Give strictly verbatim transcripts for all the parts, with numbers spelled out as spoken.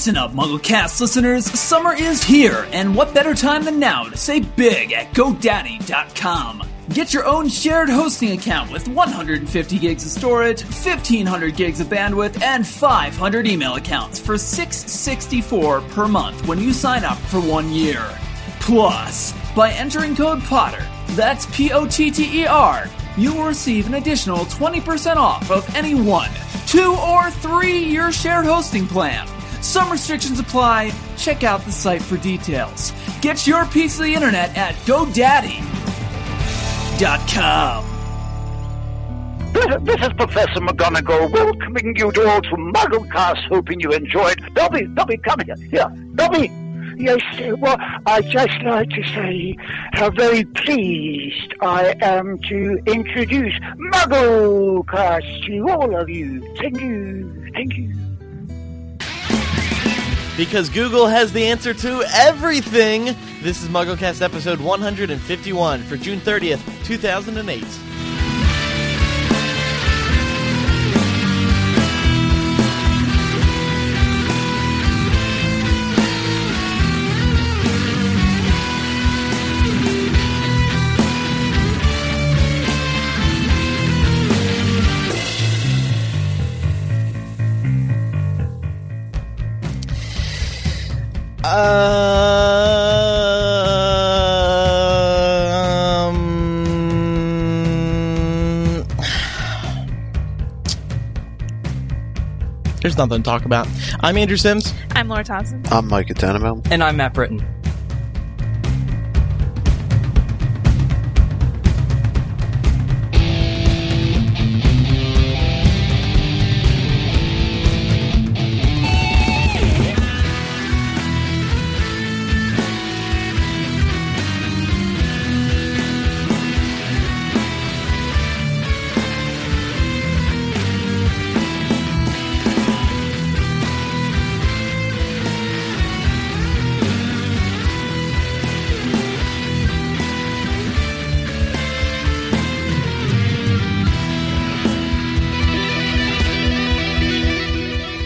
Listen up, MuggleCast listeners. Summer is here, and what better time than now to save big at GoDaddy dot com. Get your own shared hosting account with one hundred fifty gigs of storage, fifteen hundred gigs of bandwidth, and five hundred email accounts for six dollars and sixty-four cents per month when you sign up for one year. Plus, by entering code POTTER, that's P O T T E R, you will receive an additional twenty percent off of any one, two, or three-year shared hosting plan. Some restrictions apply. Check out the site for details. Get your piece of the internet at GoDaddy. Com. This, this is Professor McGonagall welcoming you to all to MuggleCast, hoping you enjoyed. Dobby, Dobby, come here. Here, Dobby. Yes, well, I'd just like to say how very pleased I am to introduce MuggleCast to all of you. Thank you, thank you. Because Google has the answer to everything. This is MuggleCast episode one hundred fifty-one for June thirtieth, two thousand eight. Um, there's nothing to talk about. I'm Andrew Sims. I'm Laura Thompson. I'm Micah Tannenbaum. And I'm Matt Britton.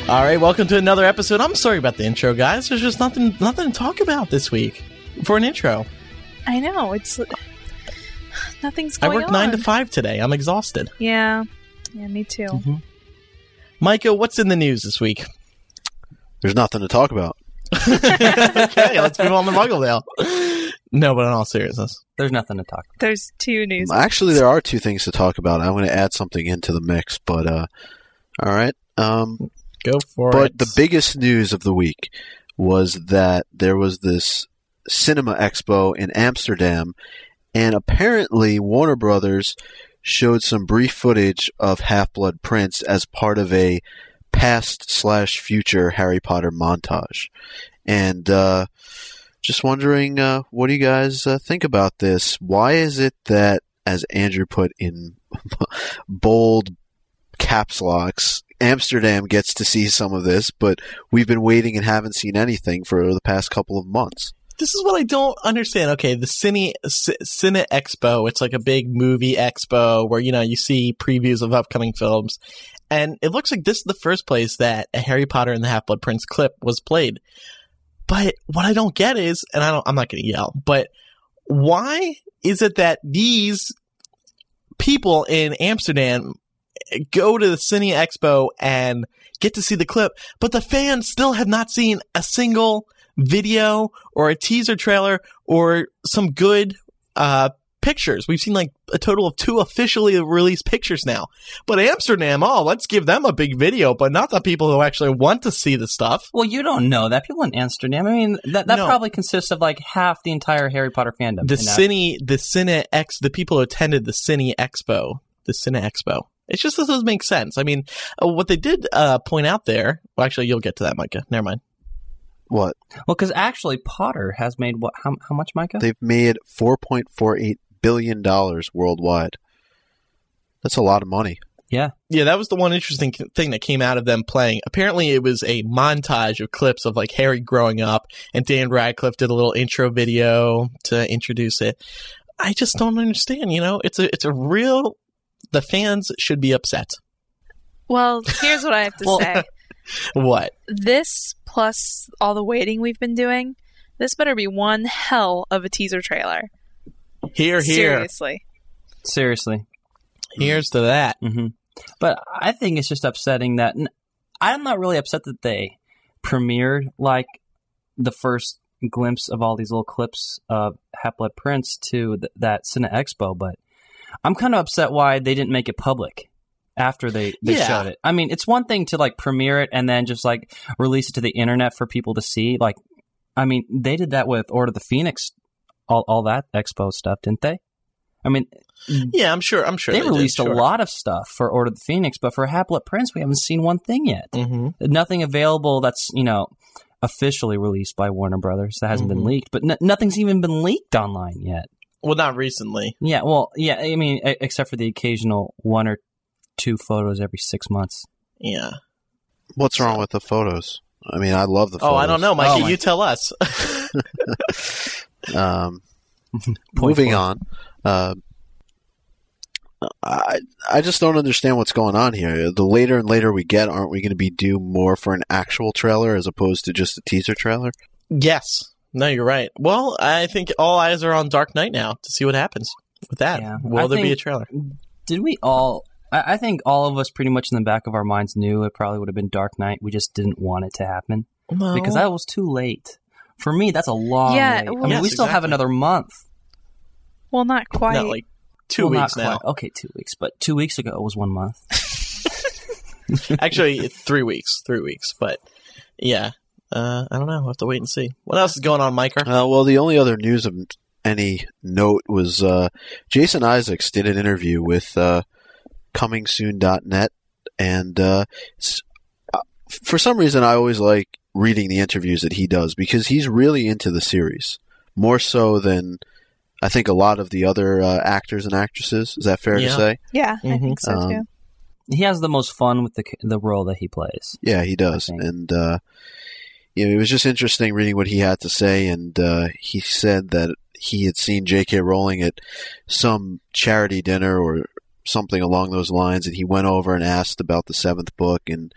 All right, welcome to another episode. I'm sorry about the intro, guys. There's just nothing nothing to talk about this week for an intro. I know. It's nothing's going on. I worked on. nine to five today. I'm exhausted. Yeah. Yeah, me too. Mm-hmm. Micah, what's in the news this week? There's nothing to talk about. Okay, let's move on to Muggle now. No, but in all seriousness, there's nothing to talk about. There's two news. Actually, there are two things to talk about. I'm going to add something into the mix, but uh, all right. Um... Go for but it. But the biggest news of the week was that there was this cinema expo in Amsterdam, and apparently Warner Brothers showed some brief footage of Half-Blood Prince as part of a past-slash-future Harry Potter montage. And uh, just wondering, uh, what do you guys uh, think about this? Why is it that, as Andrew put in bold caps locks, Amsterdam gets to see some of this, but we've been waiting and haven't seen anything for the past couple of months? This is what I don't understand. Okay, the Cine, C- Cine Expo, it's like a big movie expo where, you know, you see previews of upcoming films. And it looks like this is the first place that a Harry Potter and the Half-Blood Prince clip was played. But what I don't get is, and I don't, I'm not going to yell, but why is it that these people in Amsterdam go to the Cine Expo and get to see the clip, but the fans still have not seen a single video or a teaser trailer or some good uh, pictures? We've seen like a total of two officially released pictures now. But Amsterdam, oh, let's give them a big video, but not the people who actually want to see the stuff. Well, you don't know that. People in Amsterdam, I mean, that that no. probably consists of like half the entire Harry Potter fandom. The Cine, the Cine Ex, the people who attended the Cine Expo, the Cine Expo. It's just this doesn't make sense. I mean, uh, what they did uh, point out there – well, actually, you'll get to that, Micah. Never mind. What? Well, because actually Potter has made what? How, how much, Micah? They've made four point four eight billion dollars worldwide. That's a lot of money. Yeah. Yeah, that was the one interesting thing that came out of them playing. Apparently, it was a montage of clips of like Harry growing up, and Dan Radcliffe did a little intro video to introduce it. I just don't understand. You know, it's a it's a real – the fans should be upset. Well, here's what I have to well, say. What? This plus all the waiting we've been doing. This better be one hell of a teaser trailer. Here, here. Seriously. Seriously. Here's to that. Mm-hmm. But I think it's just upsetting that I'm not really upset that they premiered like the first glimpse of all these little clips of Half-Blood Prince to th- that Cine Expo, but I'm kind of upset why they didn't make it public after they, they yeah. showed it. I mean, it's one thing to like premiere it and then just like release it to the internet for people to see. Like, I mean, they did that with Order of the Phoenix, all all that Expo stuff, didn't they? I mean, yeah, I'm sure. I'm sure they, they released did, sure. a lot of stuff for Order of the Phoenix, but for Half-Blood Prince, we haven't seen one thing yet. Mm-hmm. Nothing available that's, you know, officially released by Warner Brothers that hasn't mm-hmm. been leaked, but n- nothing's even been leaked online yet. Well, not recently. Yeah, well, yeah. I mean, except for the occasional one or two photos every six months. Yeah. What's wrong with the photos? I mean, I love the photos. Oh, I don't know, Mikey. Oh, you tell us. um, moving four. on. Uh, I I just don't understand what's going on here. The later and later we get, aren't we going to be due more for an actual trailer as opposed to just a teaser trailer? Yes. No, you're right. Well, I think all eyes are on Dark Knight now to see what happens with that. Yeah, Will I there think, be a trailer? Did we all... I, I think all of us pretty much in the back of our minds knew it probably would have been Dark Knight. We just didn't want it to happen. No. Because that was too late. For me, that's a long yeah, wait. Well, I mean, yes, we still exactly. have another month. Well, not quite. Not like two well, weeks now. Quite. Okay, two weeks. But two weeks ago, it was one month. Actually, three weeks. Three weeks. But, yeah. Uh, I don't know. We'll have to wait and see. What else is going on, Micah? Uh, well, the only other news of any note was uh, Jason Isaacs did an interview with uh, coming soon dot net. And uh, uh, for some reason, I always like reading the interviews that he does because he's really into the series, more so than I think a lot of the other uh, actors and actresses. Is that fair yeah. to say? Yeah, mm-hmm. I think so, um, too. He has the most fun with the the role that he plays. Yeah, he does. And... Uh, You know, it was just interesting reading what he had to say, and uh, he said that he had seen J K. Rowling at some charity dinner or something along those lines, and he went over and asked about the seventh book, and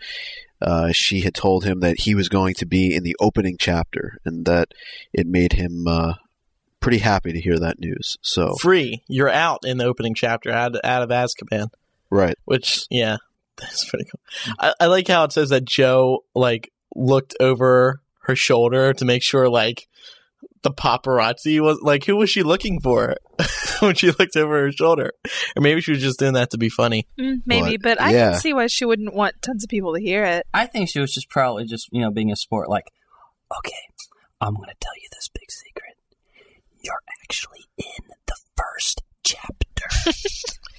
uh, she had told him that he was going to be in the opening chapter, and that it made him uh, pretty happy to hear that news. So free, you're out in the opening chapter, out, out of Azkaban, right? Which, yeah, that's pretty cool. I, I like how it says that Joe, like. looked over her shoulder to make sure, like, the paparazzi was, like, who was she looking for when she looked over her shoulder? Or maybe she was just doing that to be funny. Mm, maybe, but, but I yeah. can see why she wouldn't want tons of people to hear it. I think she was just probably just, you know, being a sport, like, okay, I'm going to tell you this big secret. You're actually in the first chapter,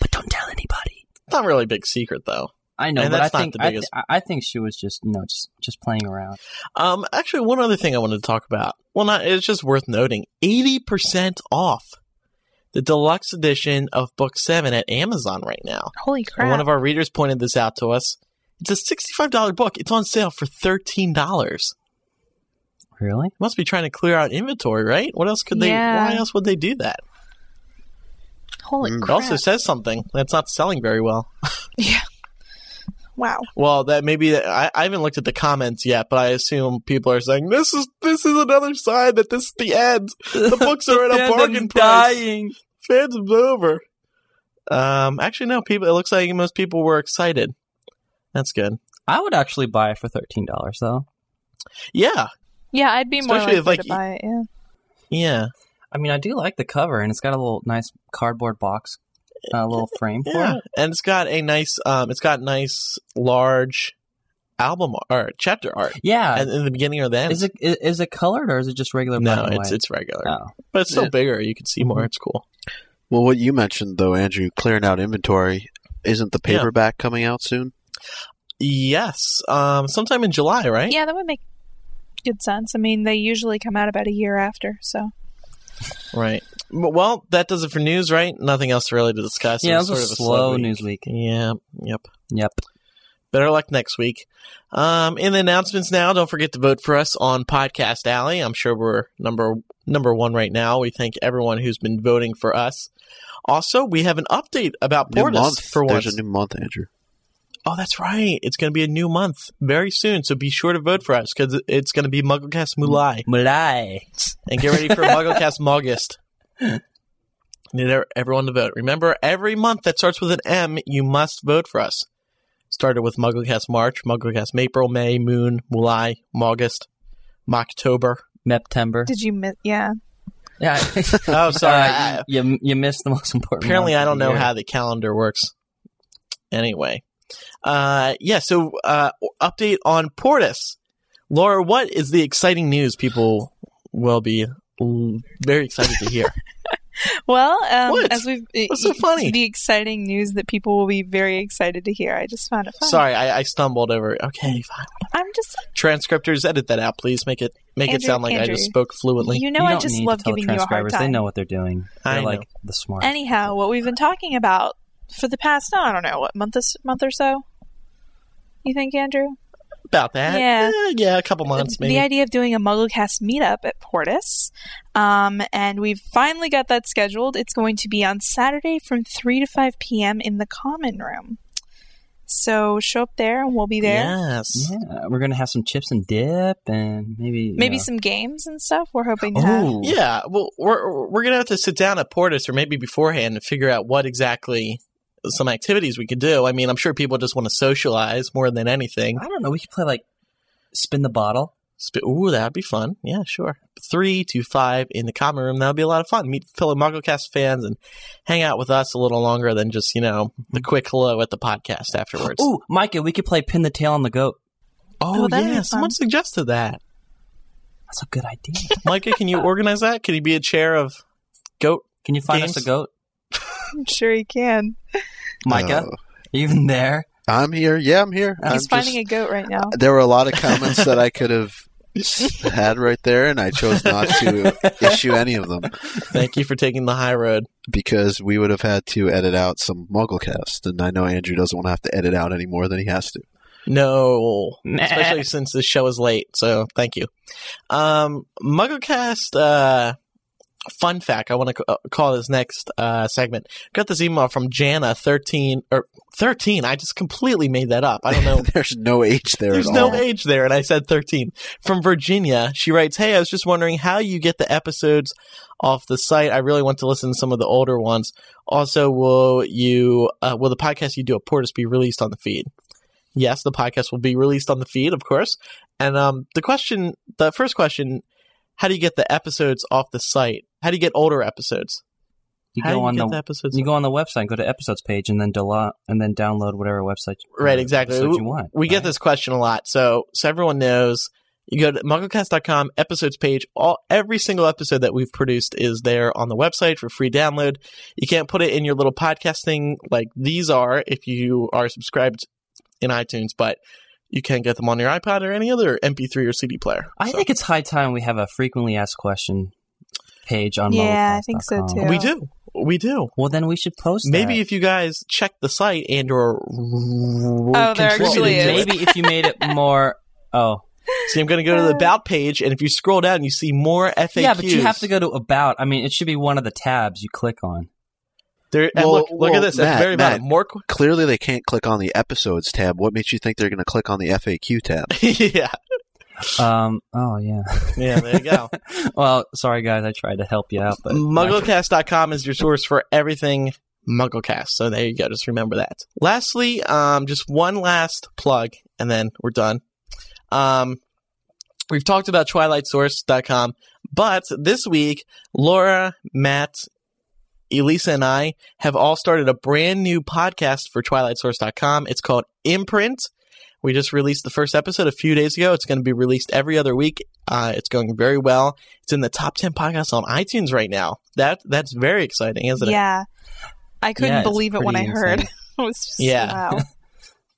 but don't tell anybody. It's not really a big secret, though. I know, and but I think I, th- I think she was just you know just, just playing around. Um, actually, one other thing I wanted to talk about. Well, not it's just worth noting: eighty percent off the deluxe edition of Book Seven at Amazon right now. Holy crap! And one of our readers pointed this out to us. It's a sixty-five dollar book. It's on sale for thirteen dollars. Really? Must be trying to clear out inventory, right? What else could yeah. they? Why else would they do that? Holy crap! It also says something that's not selling very well. Yeah. Wow. Well, that maybe I, I haven't looked at the comments yet, but I assume people are saying this is this is another sign that this is the end. The books are at a bargain price. Dying. Fandom's over. Um, actually, no. People. It looks like most people were excited. That's good. I would actually buy it for thirteen dollars, though. Yeah. Yeah, I'd be Especially more likely like, to buy it. Yeah. Yeah. I mean, I do like the cover, and it's got a little nice cardboard box. A little frame for yeah. it, and it's got a nice, um, it's got nice large album art, chapter art. Yeah, and in the beginning or the end. Is it is it colored or is it just regular? No, it's white? It's regular, oh. but it's still yeah. bigger. You can see more. It's cool. Well, what you mentioned though, Andrew, clearing out inventory. Isn't the paperback yeah. coming out soon? Yes, um, sometime in July, right? Yeah, that would make good sense. I mean, they usually come out about a year after, so. Right. Well, that does it for news, right? Nothing else really to discuss. Yeah, it was, it was sort a, of a slow, slow week. news week. Yeah. Yep. Yep. Better luck next week. Um, in the announcements now, don't forget to vote for us on Podcast Alley. I'm sure we're number number one right now. We thank everyone who's been voting for us. Also, we have an update about new Portus month. for once. There's a new month, Andrew. oh, that's right. It's going to be a new month very soon. So be sure to vote for us because it's going to be MuggleCast Mulai. Mulai. And get ready for MuggleCast August. Need everyone to vote. Remember, every month that starts with an M, you must vote for us. Started with MuggleCast March, MuggleCast April, May, Moon, Mulai, August, Mocktober. Meptember. Did you miss? Yeah. Yeah. oh, sorry. Uh, you, you missed the most important. Apparently, I don't know how the calendar works. Anyway. Uh, yeah, so uh, update on Portus. Laura, what is the exciting news people will be very excited to hear? Well, um, what? as we've What's so funny? The exciting news that people will be very excited to hear. I just found it funny. Sorry, I, I stumbled over. Okay, fine. I'm just transcriptors. Edit that out, please. Make it make Andrew, it sound like Andrew, I just spoke fluently. You know, you I just love giving you a hard time. They know what they're doing. They're I know. like the smart. Anyhow, what we've been talking about for the past, no, I don't know, what month is, month or so. You think, Andrew? About that. Yeah. Eh, yeah, a couple months maybe. The idea of doing a MuggleCast meetup at Portus. Um, and we've finally got that scheduled. It's going to be on Saturday from three to five p.m. in the common room. So show up there and we'll be there. Yes. Yeah. We're going to have some chips and dip and maybe Maybe know. some games and stuff. We're hoping to Ooh. have. Yeah. Well, we're, we're going to have to sit down at Portus or maybe beforehand and figure out what exactly some activities we could do. I mean, I'm sure people just want to socialize more than anything. I don't know. We could play like spin the bottle. Spin- Ooh, that'd be fun. Yeah, sure. Three to five in the common room. That'd be a lot of fun. Meet fellow MuggleCast fans and hang out with us a little longer than just, you know, the quick hello at the podcast afterwards. Ooh, Micah, we could play Pin the Tail on the Goat. Oh, oh yeah. Someone suggested that. That's a good idea. Micah, can you organize that? Can you be a chair of goat? Can you find games? us a goat? I'm sure he can. Micah, uh, even there? I'm here. Yeah, I'm here. He's I'm finding just, a goat right now. There were a lot of comments that I could have had right there, and I chose not to issue any of them. Thank you for taking the high road. Because we would have had to edit out some MuggleCast, and I know Andrew doesn't want to have to edit out any more than he has to. No. Nah. Especially since this show is late, so thank you. Um, MuggleCast... Uh, Fun fact, I want to call this next uh, segment. Got this email from Jana, thirteen or thirteen. I just completely made that up. I don't know. There's no age there. There's at no all. age there, and I said thirteen. From Virginia, she writes, "Hey, I was just wondering how you get the episodes off the site. I really want to listen to some of the older ones. Also, will you uh, will the podcast you do at Portus be released on the feed?" Yes, the podcast will be released on the feed, of course. And um, the question, the first question, how do you get the episodes off the site? How do you get older episodes? You How go do you on get the, the episodes. You on? go on the website, go to episodes page, and then del- and then download whatever website. Right, exactly. We, you want, we right? get this question a lot, so so everyone knows. You go to MuggleCast dot com episodes page. All every single episode that we've produced is there on the website for free download. You can't put it in your little podcast thing like these are if you are subscribed in iTunes, but you can't get them on your iPod or any other M P three or C D player. I so. think it's high time we have a frequently asked question page on yeah, I think so too. We do, we do. Well, then we should post. Maybe that. If you guys check the site and or oh, there actually is. Maybe if you made it more. Oh, see, I'm going to go to the about page, and if you scroll down, you see more F A Qs. Yeah, but you have to go to about. I mean, it should be one of the tabs you click on. There, well, look, look well, at this. Matt, it's very Matt, more qu- clearly, they can't click on the episodes tab. What makes you think they're going to click on the F A Q tab? yeah. Um. Oh, yeah. Yeah, there you go. Well, sorry, guys. I tried to help you out. But MuggleCast dot com is your source for everything MuggleCast. So there you go. Just remember that. Lastly, um, just one last plug, and then we're done. Um, we've talked about Twilight Source dot com, but this week, Laura, Matt, Elisa, and I have all started a brand new podcast for Twilight Source dot com. It's called Imprint. We just released the first episode a few days ago. It's going to be released every other week. Uh, it's going very well. It's in the top ten podcasts on iTunes right now. That That's very exciting, isn't it? Yeah. I couldn't yeah, believe it when insane. I heard. It was just, yeah. wow.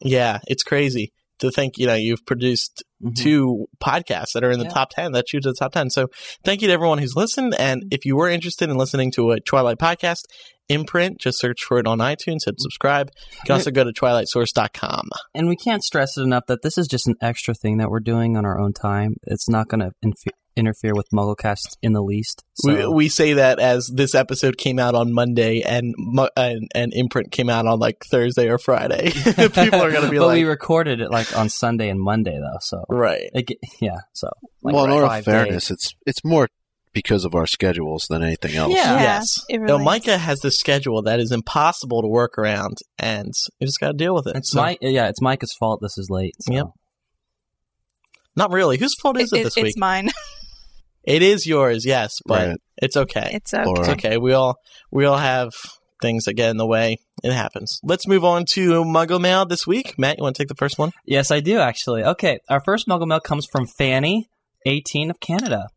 yeah, it's crazy to think, you know, you've produced mm-hmm. two podcasts that are in the yeah. top ten. That's usually the top ten. So thank you to everyone who's listened. And if you were interested in listening to a Twilight podcast, Imprint, just search for it on iTunes, hit subscribe. You can also go to Twilight Source dot com. And we can't stress it enough that this is just an extra thing that we're doing on our own time. It's not going to inf- interfere with MuggleCast in the least. So. We, we say that as this episode came out on Monday and and, and Imprint came out on like Thursday or Friday. People are going to be but like... But we recorded it like on Sunday and Monday though, so... Right. It, yeah, so... Like, well, in all right, fairness, days. it's it's more... because of our schedules than anything else. Yeah, yes. It really no, Micah has this schedule that is impossible to work around, and you just got to deal with it. It's so. my, yeah, it's Micah's fault this is late. So. Yep. Not really. Whose fault is it, it this it's week? It's mine. It is yours, yes, but right. it's okay. It's okay. Right. It's okay. We all, we all have things that get in the way. It happens. Let's move on to Muggle Mail this week. Matt, you want to take the first one? Yes, I do, actually. Okay, our first Muggle Mail comes from Fanny, eighteen of Canada.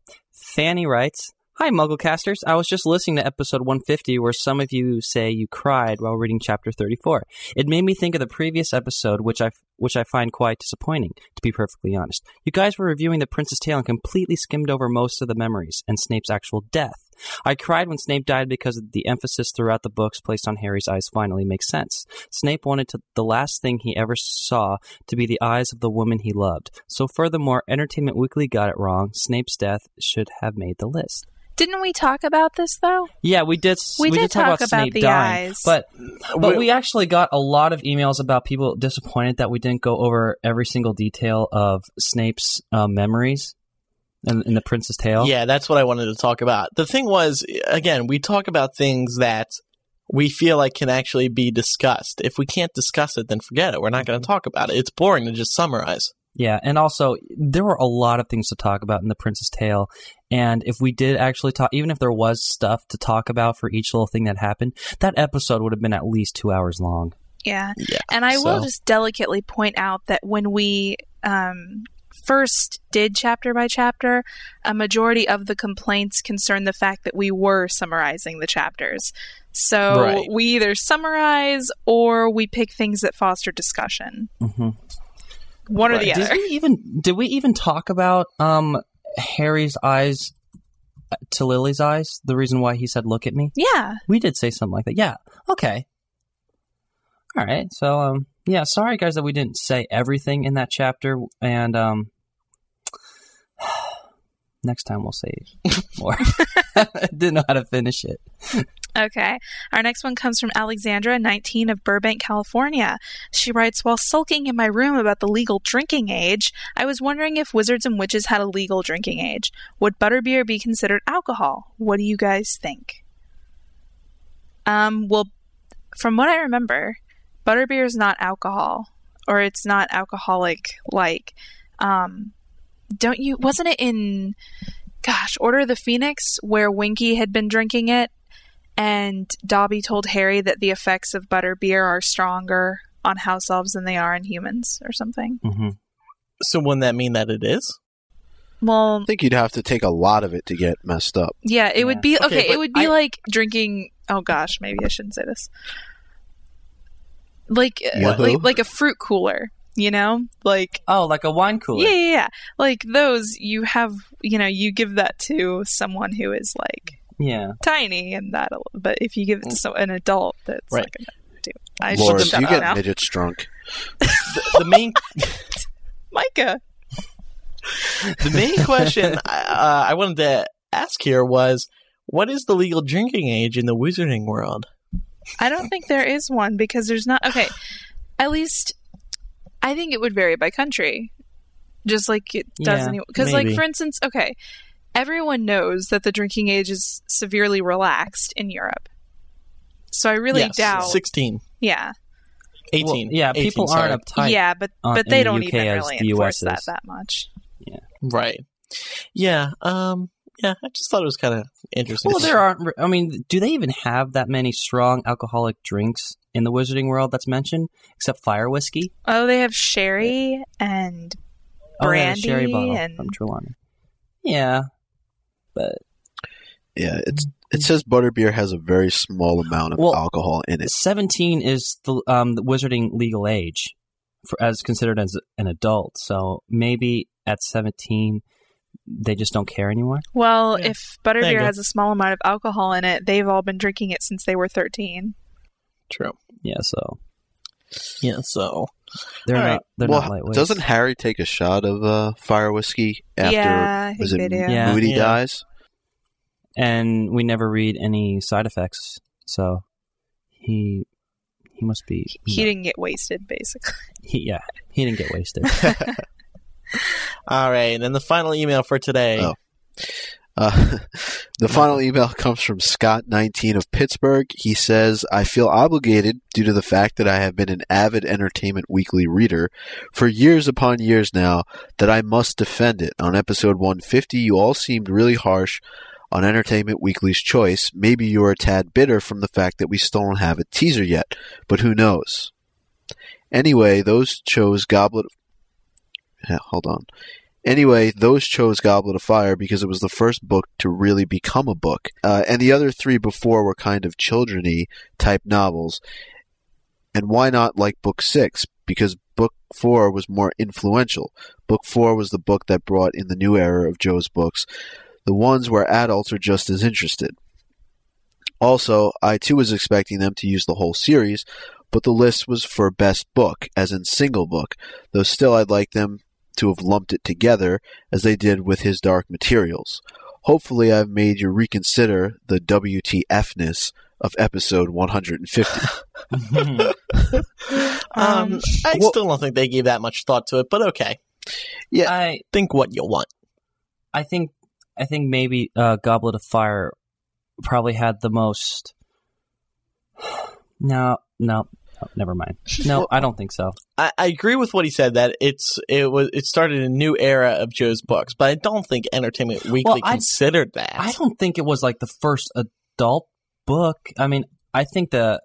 Fanny writes, "Hi, MuggleCasters. I was just listening to episode one fifty where some of you say you cried while reading chapter thirty-four. It made me think of the previous episode, which I, which I find quite disappointing, to be perfectly honest. You guys were reviewing The Prince's Tale and completely skimmed over most of the memories and Snape's actual death. I cried when Snape died because the emphasis throughout the books placed on Harry's eyes finally makes sense. Snape wanted to, the last thing he ever saw to be the eyes of the woman he loved. So furthermore, Entertainment Weekly got it wrong. Snape's death should have made the list." Didn't we talk about this, though? Yeah, we did. We, we did, did talk, talk about, about Snape the dying, eyes. But, but we, we actually got a lot of emails about people disappointed that we didn't go over every single detail of Snape's uh, memories. In, in The Prince's Tale? Yeah, that's what I wanted to talk about. The thing was, again, we talk about things that we feel like can actually be discussed. If we can't discuss it, then forget it. We're not going to talk about it. It's boring to just summarize. Yeah, and also, there were a lot of things to talk about in The Prince's Tale, and if we did actually talk, even if there was stuff to talk about for each little thing that happened, that episode would have been at least two hours long. Yeah, yeah and I so. will just delicately point out that when we... Um, first did chapter by chapter, a majority of the complaints concerned the fact that we were summarizing the chapters. So right. we either summarize or we pick things that foster discussion. Mm-hmm. One right. or the other. Did we even, did we even talk about um, Harry's eyes to Lily's eyes? The reason why he said, "Look at me"? Yeah. We did say something like that. Yeah. Okay. All right. So, um, yeah, sorry guys that we didn't say everything in that chapter, and um, next time we'll say more. Didn't know how to finish it. Okay. Our next one comes from Alexandra, nineteen of Burbank, California. She writes, "While sulking in my room about the legal drinking age, I was wondering if wizards and witches had a legal drinking age. Would butterbeer be considered alcohol? What do you guys think?" Um, well, from what I remember... Butterbeer is not alcohol, or it's not alcoholic. Like, um, don't you? Wasn't it in, gosh, Order of the Phoenix where Winky had been drinking it, and Dobby told Harry that the effects of butterbeer are stronger on house elves than they are in humans, or something? Mm-hmm. So wouldn't that mean that it is? Well, I think you'd have to take a lot of it to get messed up. Yeah, it yeah. would be okay. okay it would be I, like drinking. Oh gosh, maybe I shouldn't say this. Like, uh, like like a fruit cooler, you know? Like Oh, like a wine cooler. Yeah, yeah, yeah. Like those you have, you know, you give that to someone who is like yeah. tiny and that but if you give it to some, an adult that's right. not gonna do it. I Lord, should shut you up get now. Midgets drunk. the, the main Micah. The main question uh, I wanted to ask here was, what is the legal drinking age in the wizarding world? I don't think there is one because there's not... Okay, at least I think it would vary by country. Just like it does... Because, yeah, like, for instance, okay, everyone knows that the drinking age is severely relaxed in Europe. So I really yes, doubt... sixteen. Yeah. eighteen. Well, yeah, eighteen, people sorry. aren't uptight. Yeah, but, on, but they don't the even really enforce that that much. Yeah. Right. Yeah, um... Yeah, I just thought it was kind of interesting. Well, there aren't... I mean, do they even have that many strong alcoholic drinks in the wizarding world that's mentioned? Except fire whiskey? Oh, they have sherry and brandy. Oh, sherry bottle and... from Trelawney. Yeah, but... Yeah, it's, it says butterbeer has a very small amount of well, alcohol in it. seventeen is the, um, the wizarding legal age, for, as considered as an adult. So maybe at seventeen... They just don't care anymore? Well, yeah. if butterbeer has a small amount of alcohol in it, they've all been drinking it since they were thirteen. True. Yeah, so. Yeah, so they're right. not. They're well, not lightweight. Doesn't Harry take a shot of uh, fire whiskey after? Yeah, I think was it Moody yeah. yeah. dies? And we never read any side effects, so he he must be. He know. didn't get wasted, basically. He, yeah, he didn't get wasted. All right, and the final email for today. Oh. Uh, the final email comes from Scott nineteen of Pittsburgh. He says, I feel obligated due to the fact that I have been an avid Entertainment Weekly reader for years upon years now that I must defend it. On episode one fifty, you all seemed really harsh on Entertainment Weekly's choice. Maybe you are a tad bitter from the fact that we still don't have a teaser yet, but who knows? Anyway, those chose Goblet of... Yeah, hold on. Anyway, those chose Goblet of Fire because it was the first book to really become a book. Uh, and the other three before were kind of children-y type novels. And why not like Book six? Because Book four was more influential. Book four was the book that brought in the new era of Joe's books, the ones where adults are just as interested. Also, I too was expecting them to use the whole series, but the list was for best book, as in single book, though still I'd like them to have lumped it together as they did with his Dark Materials. Hopefully I've made you reconsider the W T F-ness of episode one fifty. um, I well, still don't think they gave that much thought to it, but okay. Yeah, I think what you want. I think I think maybe uh, Goblet of Fire probably had the most... No, no. Oh, never mind. No, I don't think so. I, I agree with what he said that it's it was it started a new era of Joe's books, but I don't think Entertainment Weekly well, I, considered that. I don't think it was like the first adult book. I mean, I think the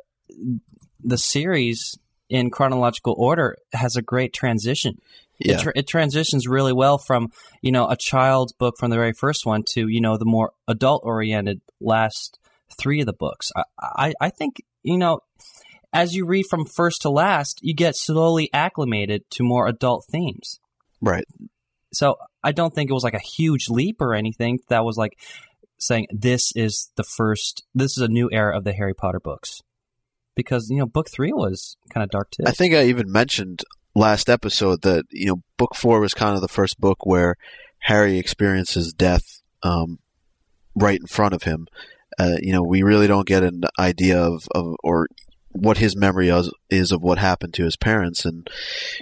the series in chronological order has a great transition. Yeah. It, tra- it transitions really well from, you know, a child's book from the very first one to, you know, the more adult oriented last three of the books. I I, I think, you know, as you read from first to last, you get slowly acclimated to more adult themes. Right. So I don't think it was like a huge leap or anything that was like saying this is the first, this is a new era of the Harry Potter books. Because, you know, book three was kind of dark too. I think I even mentioned last episode that, you know, book four was kind of the first book where Harry experiences death um, right in front of him. Uh, you know, we really don't get an idea of, of or... what his memory is of what happened to his parents. And,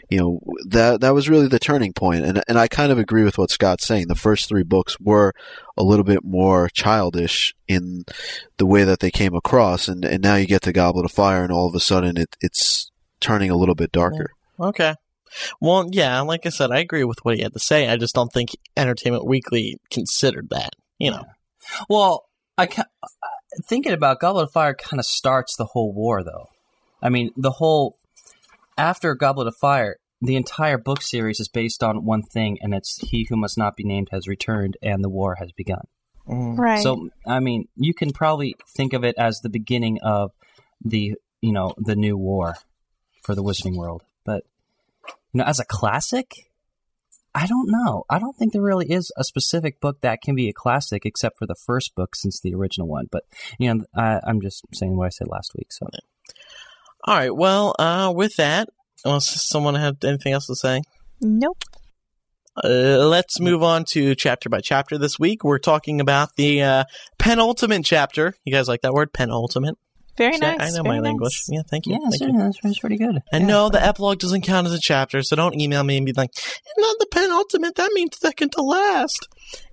you know, that that was really the turning point. And and I kind of agree with what Scott's saying. The first three books were a little bit more childish in the way that they came across. And, and now you get to Goblet of Fire and all of a sudden it it's turning a little bit darker. Okay. Well, yeah, like I said, I agree with what he had to say. I just don't think Entertainment Weekly considered that, you know. Yeah. Well, I can't... Thinking about Goblet of Fire kind of starts the whole war, though. I mean, the whole... After Goblet of Fire, the entire book series is based on one thing, and it's He Who Must Not Be Named has returned, and the war has begun. Mm. Right. So, I mean, you can probably think of it as the beginning of the, you know, the new war for the Wizarding World. But, you know, as a classic, I don't know. I don't think there really is a specific book that can be a classic except for the first book since the original one. But, you know, I, I'm just saying what I said last week. So, all right. Well, uh, with that, unless someone had anything else to say? Nope. Uh, let's move on to chapter by chapter this week. We're talking about the uh, penultimate chapter. You guys like that word? Penultimate. Very so nice. I know my nice. English. Yeah, thank you. Yeah, thank sure, you. That's, that's pretty good. And yeah. no, the epilogue doesn't count as a chapter, so don't email me and be like, not the penultimate, that means second to last.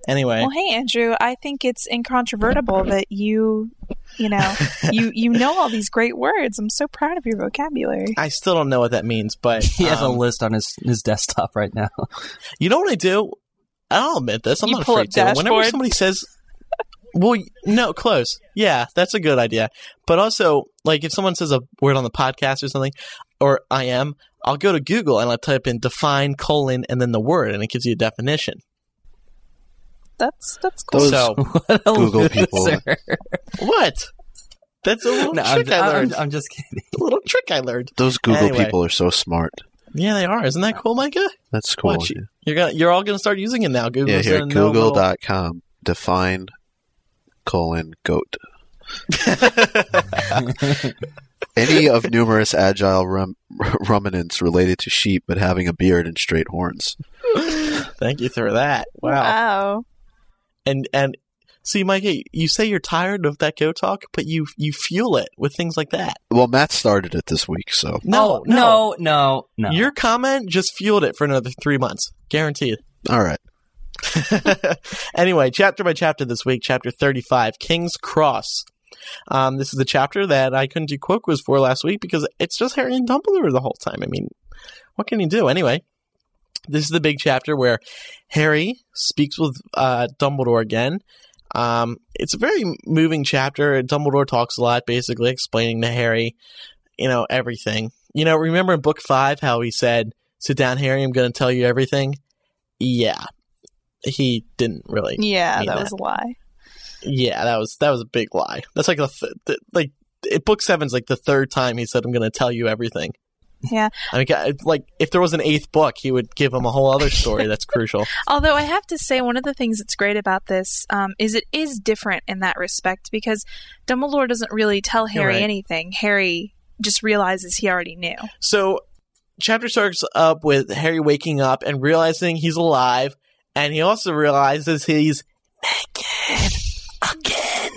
Anyway. Well, hey, Andrew, I think it's incontrovertible that you, you know, you, you know all these great words. I'm so proud of your vocabulary. I still don't know what that means, but... He has um, a list on his, his desktop right now. You know what I do? I'll admit this. I'm you not afraid to. Whenever somebody says... Well, no, close. Yeah, that's a good idea. But also, like, if someone says a word on the podcast or something, or I am, I'll go to Google and I'll type in define colon and then the word, and it gives you a definition. That's that's cool. Those so, what Google loser. People. What? That's a little no, trick I'm, I learned. I'm, I'm just kidding. A little trick I learned. Those Google anyway. People are so smart. Yeah, they are. Isn't that cool, Micah? That's cool. Watch, yeah. You're gonna, you're all going to start using it now. Google's yeah, here, Google dot com, define colon goat. Any of numerous agile rum- ruminants related to sheep, but having a beard and straight horns. Thank you for that. Wow. Wow. And and see, Mikey, you say you're tired of that Go Talk, but you you fuel it with things like that. Well, Matt started it this week, so no, oh, no, no, no. Your comment just fueled it for another three months, guaranteed. All right. Anyway, chapter by chapter this week, chapter thirty-five, King's Cross. Um, this is the chapter that I couldn't do quote quiz for last week because it's just Harry and Dumbledore the whole time. I mean, what can you do? Anyway, this is the big chapter where Harry speaks with uh, Dumbledore again. Um, it's a very moving chapter. Dumbledore talks a lot, basically explaining to Harry, you know, everything. You know, remember in book five how he said, "Sit down, Harry, I'm going to tell you everything"? Yeah. He didn't really. Yeah, that, that was a lie. Yeah, that was that was a big lie. That's like a th- th- like it, book seven's like the third time he said, "I'm going to tell you everything." Yeah, I mean, like if there was an eighth book, he would give him a whole other story that's crucial. Although I have to say, one of the things that's great about this um, is it is different in that respect because Dumbledore doesn't really tell Harry right. anything. Harry just realizes he already knew. So, chapter starts up with Harry waking up and realizing he's alive. And he also realizes he's naked again.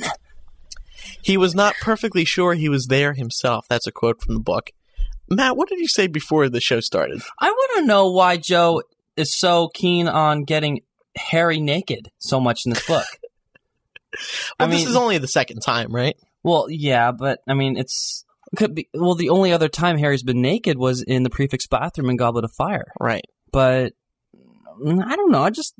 He was not perfectly sure he was there himself. That's a quote from the book. Matt, what did you say before the show started? I want to know why Joe is so keen on getting Harry naked so much in this book. Well, I mean, this is only the second time, right? Well, yeah, but I mean, it's could be. Well, the only other time Harry's been naked was in the Prefect's bathroom in Goblet of Fire, right? But. I don't know. I just.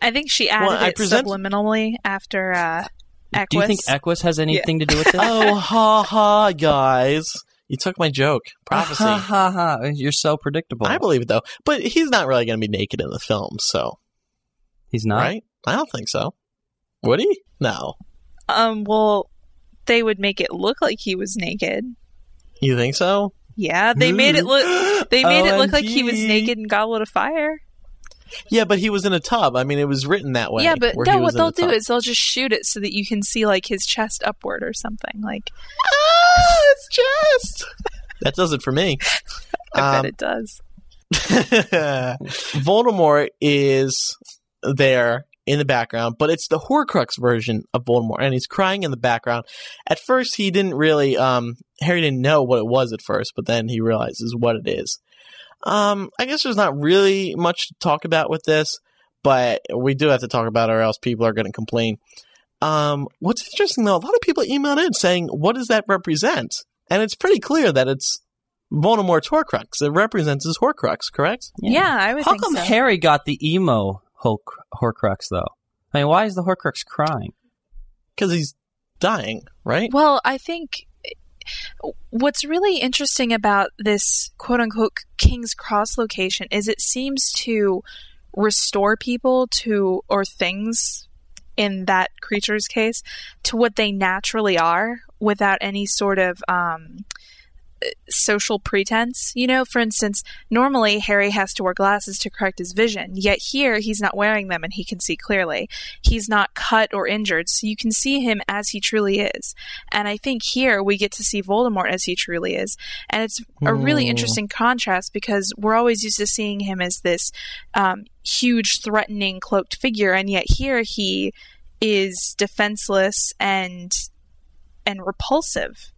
I think she added well, it present- subliminally after uh, Equus. Do you think Equus has anything yeah. to do with this? Oh, ha ha, guys! You took my joke. Prophecy. Ha ha ha! You're so predictable. I believe it though, but he's not really going to be naked in the film, so he's not. Right? I don't think so. Would he? No. Um. Well, they would make it look like he was naked. You think so? Yeah. They Ooh. made it look. They made it look like he was naked in Goblet of Fire. Yeah, but he was in a tub. I mean, it was written that way. Yeah, but no, what they'll do is they'll just shoot it so that you can see, like, his chest upward or something. Like, ah, his chest! That does it for me. I um, bet it does. Voldemort is there in the background, but it's the Horcrux version of Voldemort, and he's crying in the background. At first, he didn't really, um, Harry didn't know what it was at first, but then he realizes what it is. Um, I guess there's not really much to talk about with this, but we do have to talk about it or else people are going to complain. Um, what's interesting, though, a lot of people emailed in saying, what does that represent? And it's pretty clear that it's Voldemort's Horcrux. It represents his Horcrux, correct? Yeah, yeah I would How think so. How come Harry got the emo Hor- Horcrux, though? I mean, why is the Horcrux crying? Because he's dying, right? Well, I think... What's really interesting about this quote-unquote King's Cross location is it seems to restore people to, or things in that creature's case, to what they naturally are without any sort of um, social pretense. You know, for instance, normally Harry has to wear glasses to correct his vision, yet here he's not wearing them and he can see clearly. He's not cut or injured, so you can see him as he truly is. And I think here we get to see Voldemort as he truly is. And it's a really mm. interesting contrast because we're always used to seeing him as this um, huge, threatening, cloaked figure, and yet here he is defenseless and and repulsive,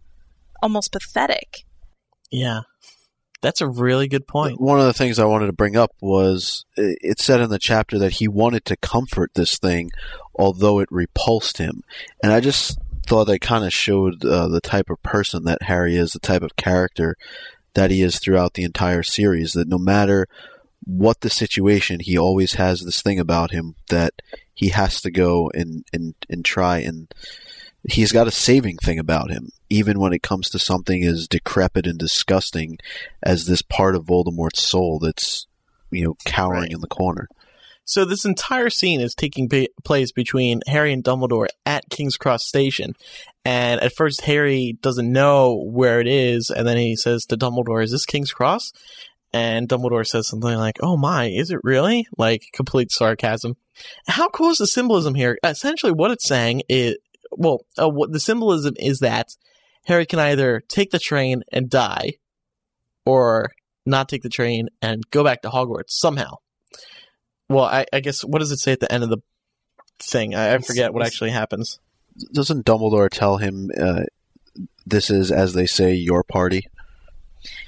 almost pathetic. Yeah, that's a really good point. One of the things I wanted to bring up was it said in the chapter that he wanted to comfort this thing, although it repulsed him. And I just thought that kind of showed uh, the type of person that Harry is, the type of character that he is throughout the entire series, that no matter what the situation, he always has this thing about him that he has to go and, and, and try and... He's got a saving thing about him, even when it comes to something as decrepit and disgusting as this part of Voldemort's soul that's, you know, cowering right. in the corner. So this entire scene is taking be- place between Harry and Dumbledore at King's Cross Station. And at first, Harry doesn't know where it is. And then he says to Dumbledore, "Is this King's Cross?" And Dumbledore says something like, "Oh my, is it really?" Like complete sarcasm. How cool is the symbolism here? Essentially what it's saying is, well, uh, what the symbolism is that Harry can either take the train and die or not take the train and go back to Hogwarts somehow. Well, I, I guess, what does it say at the end of the thing? I, I forget what actually happens. Doesn't Dumbledore tell him uh, this is, as they say, your party?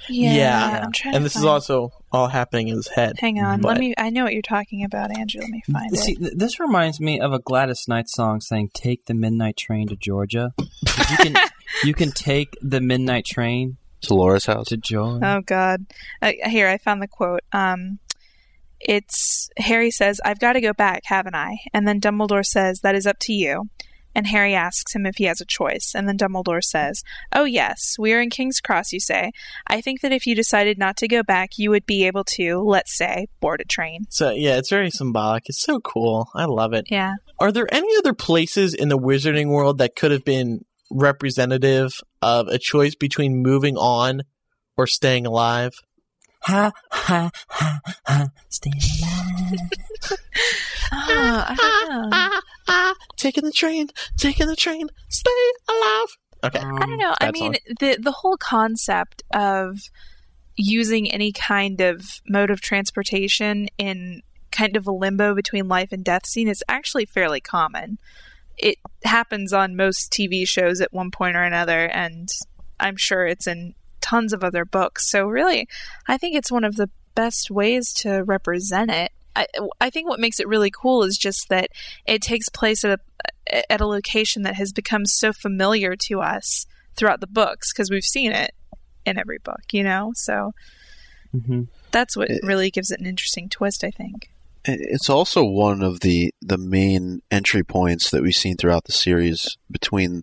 Yeah, yeah. I'm trying and to this find... is also all happening in his head. Hang on, but... let me. I know what you're talking about, Andrew. Let me find See, it. See, this reminds me of a Gladys Knight song saying, "Take the midnight train to Georgia." you can, you can take the midnight train to Laura's house to Georgia. Oh God! Uh, here, I found the quote. Um, it's Harry says, "I've got to go back, haven't I?" And then Dumbledore says, "That is up to you." And Harry asks him if he has a choice. And then Dumbledore says, "Oh, yes, we are in King's Cross, you say. I think that if you decided not to go back, you would be able to, let's say, board a train." So, yeah, it's very symbolic. It's so cool. I love it. Yeah. Are there any other places in the wizarding world that could have been representative of a choice between moving on or staying alive? Ha, ha, ha, ha, staying alive. Oh, I don't know. Taking the train, taking the train, stay alive. Okay. Um, I don't know. I mean, song. the the whole concept of using any kind of mode of transportation in kind of a limbo between life and death scene is actually fairly common. It happens on most T V shows at one point or another, and I'm sure it's in tons of other books. So really, I think it's one of the best ways to represent it. I, I think what makes it really cool is just that it takes place at a, at a location that has become so familiar to us throughout the books because we've seen it in every book, you know? So mm-hmm. that's what it, really gives it an interesting twist, I think. It's also one of the, the main entry points that we've seen throughout the series between,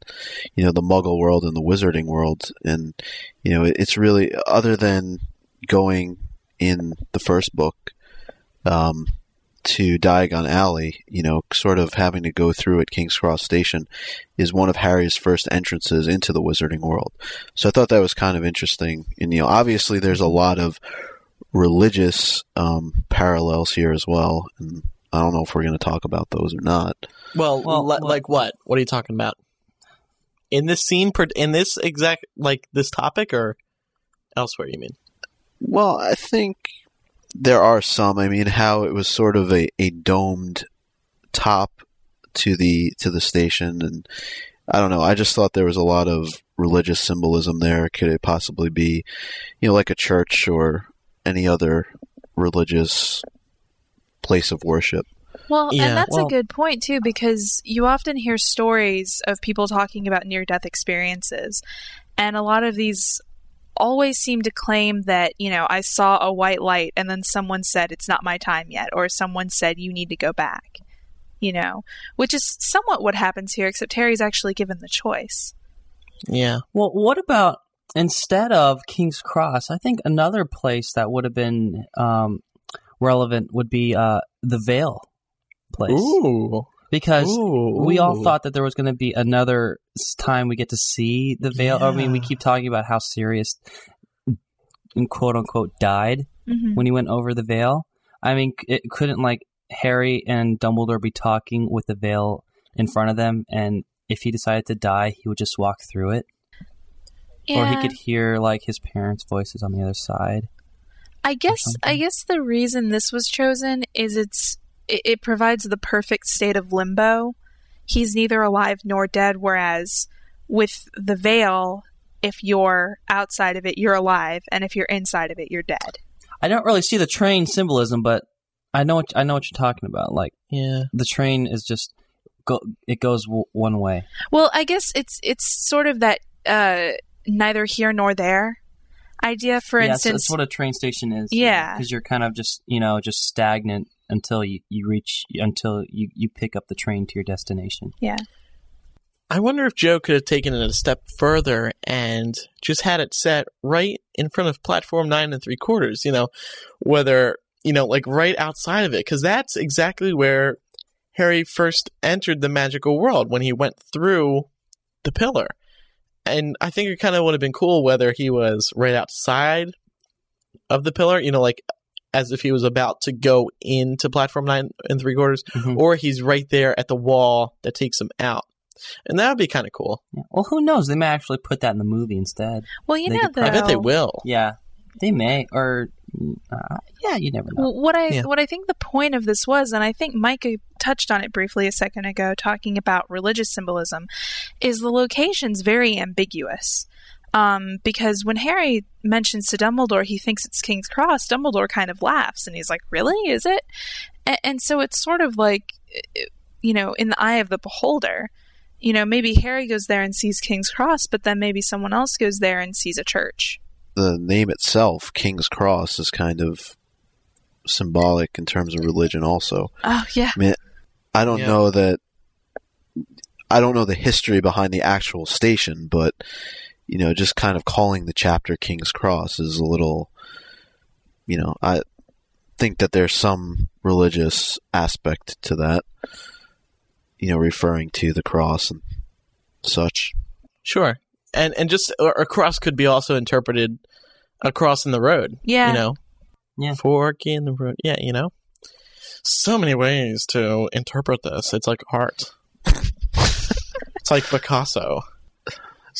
you know, the Muggle world and the Wizarding world. And, you know, it's really, other than going in the first book, Um, to Diagon Alley, you know, sort of having to go through at King's Cross Station is one of Harry's first entrances into the wizarding world. So I thought that was kind of interesting. And, you know, obviously there's a lot of religious um, parallels here as well. And I don't know if we're going to talk about those or not. Well, well like, like what? What are you talking about? In this scene, in this exact, like this topic or elsewhere, you mean? Well, I think... there are some. I mean, how it was sort of a, a domed top to the to the station, and I don't know. I just thought there was a lot of religious symbolism there. Could it possibly be, you know, like a church or any other religious place of worship? Well, yeah. And that's well, a good point, too, because you often hear stories of people talking about near-death experiences, and a lot of these always seem to claim that, you know, I saw a white light and then someone said, it's not my time yet, or someone said, you need to go back, you know, which is somewhat what happens here, except Harry's actually given the choice. Yeah. Well, what about instead of King's Cross, I think another place that would have been um, relevant would be uh, the Veil place. Ooh. Because ooh, we all ooh. thought that there was going to be another time we get to see the Veil. Yeah. I mean, we keep talking about how Sirius, quote unquote, died mm-hmm. when he went over the Veil. I mean, it couldn't like Harry and Dumbledore be talking with the Veil in front of them, and if he decided to die, he would just walk through it, yeah. Or he could hear like his parents' voices on the other side. I guess. I guess the reason this was chosen is it's. It provides the perfect state of limbo. He's neither alive nor dead, whereas with the Veil, if you're outside of it, you're alive, and if you're inside of it, you're dead. I don't really see the train symbolism, but I know what, I know what you're talking about. Like, yeah, the train is just go, it goes w- one way. Well, I guess it's it's sort of that uh, neither here nor there idea. For yeah, instance, that's what a train station is. Yeah, because you know, you're kind of just you know just stagnant. Until you, you reach, until you, you pick up the train to your destination. Yeah. I wonder if Joe could have taken it a step further and just had it set right in front of platform nine and three quarters, you know, whether, you know, like right outside of it. Because that's exactly where Harry first entered the magical world when he went through the pillar. And I think it kind of would have been cool whether he was right outside of the pillar, you know, like, as if he was about to go into platform nine and three quarters, mm-hmm. or he's right there at the wall that takes him out. And that would be kind of cool. Yeah. Well, who knows? They may actually put that in the movie instead. Well, you they know, though. I bet they will. Yeah, they may. Or, uh, yeah, you never know. What I, yeah. what I think the point of this was, and I think Micah touched on it briefly a second ago, talking about religious symbolism, is the location's very ambiguous. Um, because when Harry mentions to Dumbledore he thinks it's King's Cross, Dumbledore kind of laughs, and he's like, really? Is it? And, and so it's sort of like, you know, in the eye of the beholder. You know, maybe Harry goes there and sees King's Cross, but then maybe someone else goes there and sees a church. The name itself, King's Cross, is kind of symbolic in terms of religion also. Oh, yeah. I mean, I don't yeah. know that... I don't know the history behind the actual station, but... You know, just kind of calling the chapter King's Cross is a little, you know, I think that there's some religious aspect to that, you know, referring to the cross and such. Sure. And and just a cross could be also interpreted a cross in the road. Yeah. You know, yeah. Fork in the road. Yeah, you know, so many ways to interpret this. It's like art. It's like Picasso.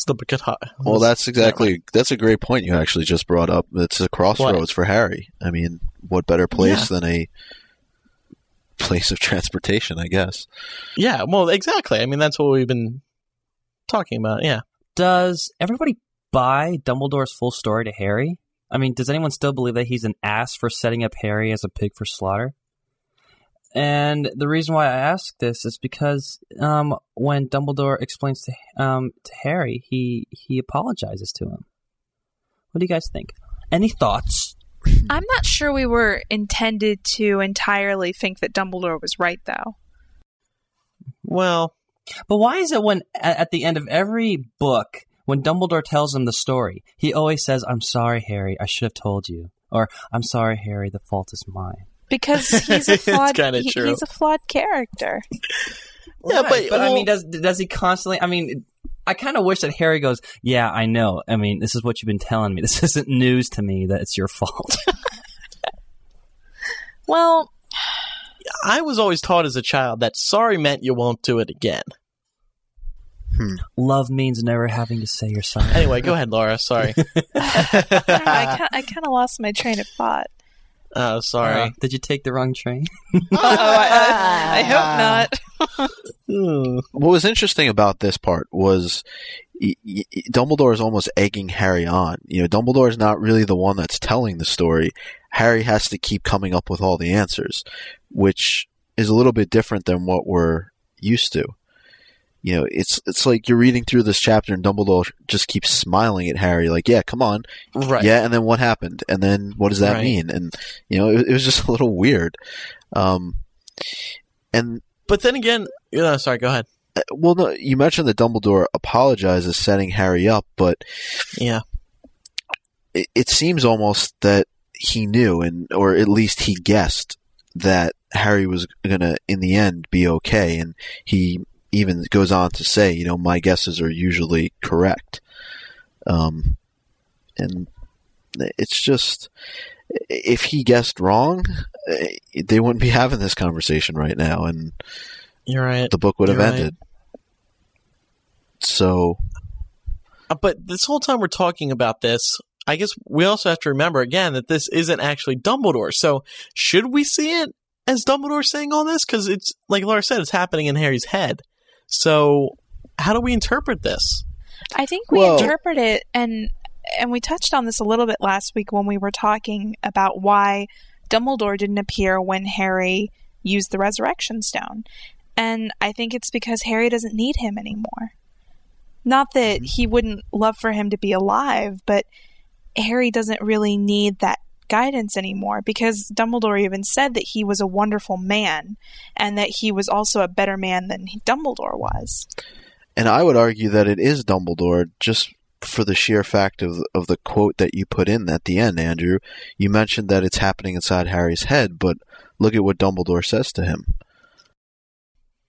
The well, that's exactly that's a great point you actually just brought up. It's a crossroads what? for Harry. I mean, what better place yeah. than a place of transportation, I guess. Yeah, well, exactly. I mean, that's what we've been talking about, yeah. Does everybody buy Dumbledore's full story to Harry? I mean, does anyone still believe that he's an ass for setting up Harry as a pig for slaughter? And the reason why I ask this is because um, when Dumbledore explains to um, to Harry, he, he apologizes to him. What do you guys think? Any thoughts? I'm not sure we were intended to entirely think that Dumbledore was right, though. Well, but why is it when at the end of every book, when Dumbledore tells him the story, he always says, "I'm sorry, Harry, I should have told you," or "I'm sorry, Harry, the fault is mine." Because he's a flawed, he, he's a flawed character. Yeah, right. but, but well, I mean, does does he constantly? I mean, I kind of wish that Harry goes, "Yeah, I know. I mean, this is what you've been telling me. This isn't news to me that it's your fault." Well, I was always taught as a child that sorry meant you won't do it again. Hmm. Love means never having to say you're sorry. Anyway, go ahead, Laura. Sorry, I, I, I kind of lost my train of thought. Oh, sorry. Uh, did you take the wrong train? oh, I, I hope not. What was interesting about this part was y- y- Dumbledore is almost egging Harry on. You know, Dumbledore is not really the one that's telling the story. Harry has to keep coming up with all the answers, which is a little bit different than what we're used to. You know, it's it's like you're reading through this chapter and Dumbledore just keeps smiling at Harry like, yeah, come on. Right. Yeah, and then what happened? And then what does that right. mean? And, you know, it, it was just a little weird. Um, and But then again – you know, sorry, go ahead. Well, no, you mentioned that Dumbledore apologizes setting Harry up, but yeah, it, it seems almost that he knew and or at least he guessed that Harry was going to, in the end, be okay, and he – even goes on to say, you know, my guesses are usually correct. Um, and it's just, if he guessed wrong, they wouldn't be having this conversation right now. And you're right. The book would have you're ended. Right. So. But this whole time we're talking about this, I guess we also have to remember again that this isn't actually Dumbledore. So should we see it as Dumbledore saying all this? Cause it's like Laura said, it's happening in Harry's head. So, how do we interpret this? I think we Whoa. interpret it, and and we touched on this a little bit last week when we were talking about why Dumbledore didn't appear when Harry used the Resurrection Stone. And I think it's because Harry doesn't need him anymore. Not that he wouldn't love for him to be alive, but Harry doesn't really need that guidance anymore, because Dumbledore even said that he was a wonderful man and that he was also a better man than Dumbledore was. And I would argue that it is Dumbledore just for the sheer fact of of the quote that you put in at the end, Andrew. You mentioned that it's happening inside Harry's head, but look at what Dumbledore says to him.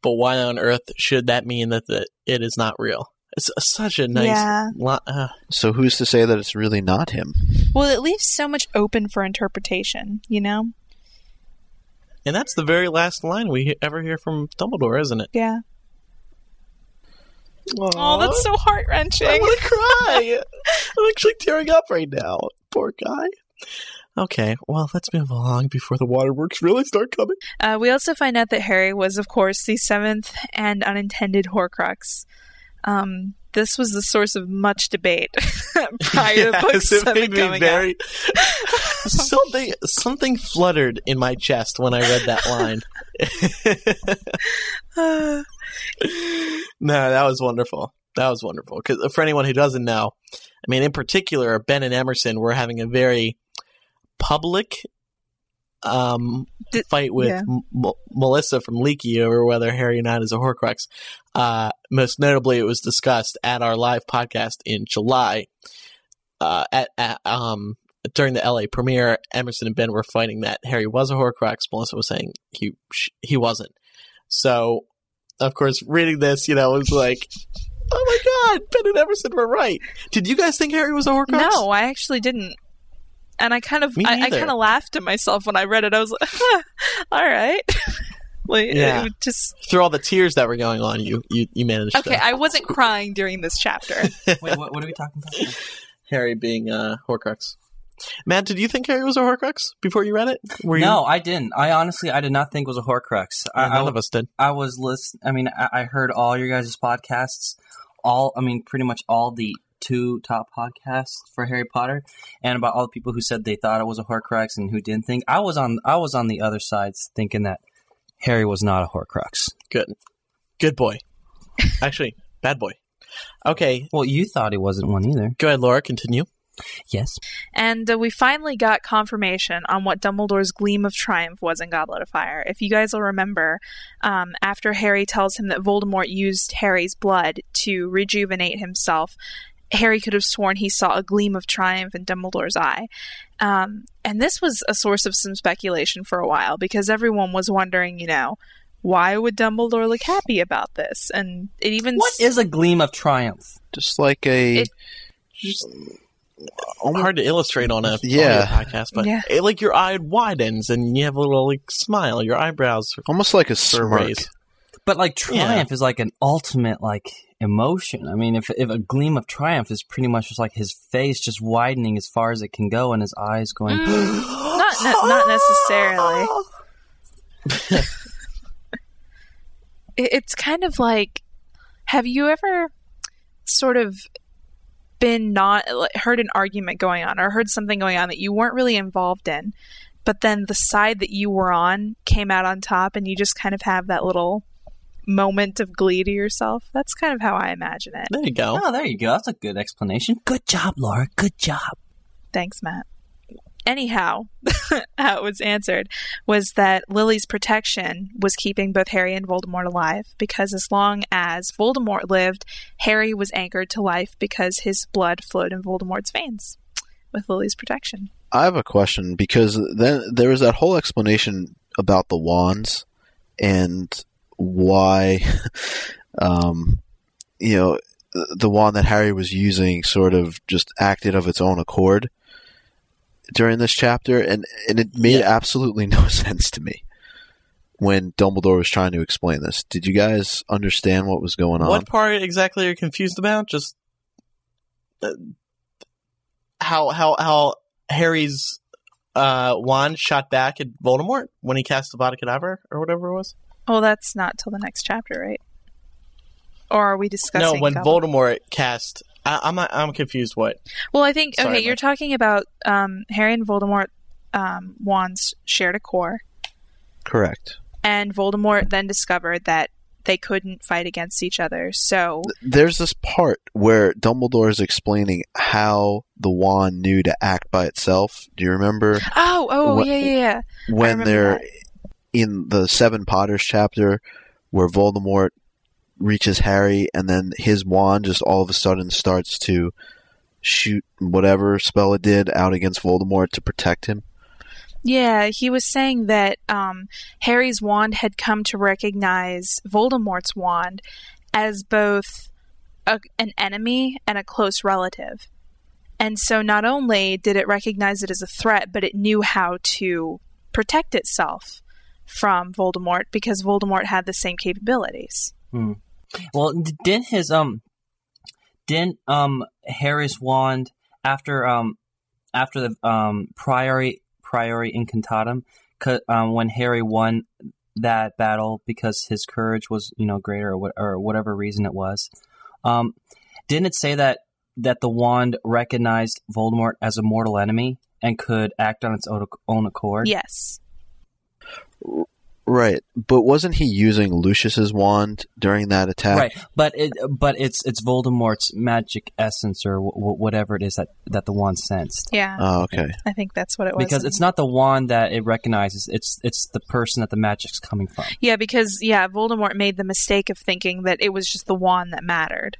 But why on earth should that mean that the, it is not real? It's such a nice... Yeah. Lo- uh. So who's to say that it's really not him? Well, it leaves so much open for interpretation, you know? And that's the very last line we ever hear from Dumbledore, isn't it? Yeah. Oh, that's so heart-wrenching. I'm going to cry. I'm actually tearing up right now. Poor guy. Okay, well, let's move along before the waterworks really start coming. Uh, we also find out that Harry was, of course, the seventh and unintended Horcrux. Um, this was the source of much debate prior yes, to book seven coming very... out. something, something fluttered in my chest when I read that line. No, that was wonderful. That was wonderful. 'Cause for anyone who doesn't know, I mean, in particular, Ben and Emerson were having a very... public um, D- fight with yeah. M- M- Melissa from Leaky over whether Harry or not is a Horcrux. Uh, most notably, it was discussed at our live podcast in July. Uh, at, at um, during the L A premiere, Emerson and Ben were fighting that Harry was a Horcrux. Melissa was saying he he wasn't. So, of course, reading this, you know, it was like... oh my God, Ben and Emerson were right. Did you guys think Harry was a Horcrux? No, I actually didn't. And I kind of, I, I kind of laughed at myself when I read it. I was like, huh, "All right." Like, yeah. It would just through all the tears that were going on, you you, you managed. Okay, to... I wasn't crying during this chapter. Wait, what, what are we talking about? Harry being a uh, Horcrux. Matt, did you think Harry was a Horcrux before you read it? Were you... No, I didn't. I honestly, I did not think it was a Horcrux. Yeah, I, none I, of us did. I was listen. I mean, I, I heard all your guys' podcasts. All, I mean, pretty much all the. Two top podcasts for Harry Potter, and about all the people who said they thought it was a Horcrux and who didn't think. I was on I was on the other side thinking that Harry was not a Horcrux. Good. Good boy. Actually, bad boy. Okay. Well, you thought he wasn't one either. Go ahead, Laura. Continue. Yes. And uh, we finally got confirmation on what Dumbledore's gleam of triumph was in Goblet of Fire. If you guys will remember, um, after Harry tells him that Voldemort used Harry's blood to rejuvenate himself, Harry could have sworn he saw a gleam of triumph in Dumbledore's eye. Um, and this was a source of some speculation for a while because everyone was wondering, you know, why would Dumbledore look happy about this? And it even... What s- is a gleam of triumph? Just like a... It, just, hard to illustrate on a yeah. podcast, but yeah. It, like your eye widens and you have a little like smile. Your eyebrows are... Almost like a smirk. But like triumph yeah. is like an ultimate like... emotion. I mean, if if a gleam of triumph is pretty much just like his face just widening as far as it can go and his eyes going... Mm, not, ne- not necessarily. it, it's kind of like, have you ever sort of been not... heard an argument going on or heard something going on that you weren't really involved in, but then the side that you were on came out on top and you just kind of have that little... moment of glee to yourself? That's kind of how I imagine it. There you go. Oh, there you go. That's a good explanation. Good job, Laura. Good job. Thanks, Matt. Anyhow, how it was answered was that Lily's protection was keeping both Harry and Voldemort alive because as long as Voldemort lived, Harry was anchored to life because his blood flowed in Voldemort's veins with Lily's protection. I have a question because then there was that whole explanation about the wands and why, um, you know, the wand that Harry was using sort of just acted of its own accord during this chapter, and, and it made yeah. absolutely no sense to me when Dumbledore was trying to explain this. Did you guys understand what was going on? What part exactly are you confused about? Just uh, how how how Harry's uh, wand shot back at Voldemort when he cast the Avada Kedavra or whatever it was? Well, that's not till the next chapter, right? Or are we discussing... No, when Goblet? Voldemort cast... I, I'm not, I'm confused what... Well, I think... Sorry, okay, you're talking about um, Harry and Voldemort um, wands shared a core. Correct. And Voldemort then discovered that they couldn't fight against each other, so... There's this part where Dumbledore is explaining how the wand knew to act by itself. Do you remember? Oh, oh, when, yeah, yeah, yeah. When they're... That. In the Seven Potters chapter where Voldemort reaches Harry and then his wand just all of a sudden starts to shoot whatever spell it did out against Voldemort to protect him. Yeah, he was saying that um, Harry's wand had come to recognize Voldemort's wand as both a, an enemy and a close relative. And so not only did it recognize it as a threat, but it knew how to protect itself from Voldemort because Voldemort had the same capabilities. Mm. Well, didn't his um, didn't um Harry's wand after um after the um Priori Priori Incantatum, um, when Harry won that battle because his courage was, you know, greater or, what, or whatever reason it was, um, didn't it say that that the wand recognized Voldemort as a mortal enemy and could act on its own, own accord? Yes. Right, but wasn't he using Lucius's wand during that attack? Right, but it, but it's it's Voldemort's magic essence or w- whatever it is that, that the wand sensed. Yeah. Oh, okay. I think that's what it was. Because it's not the wand that it recognizes; it's it's the person that the magic's coming from. Yeah, because yeah, Voldemort made the mistake of thinking that it was just the wand that mattered.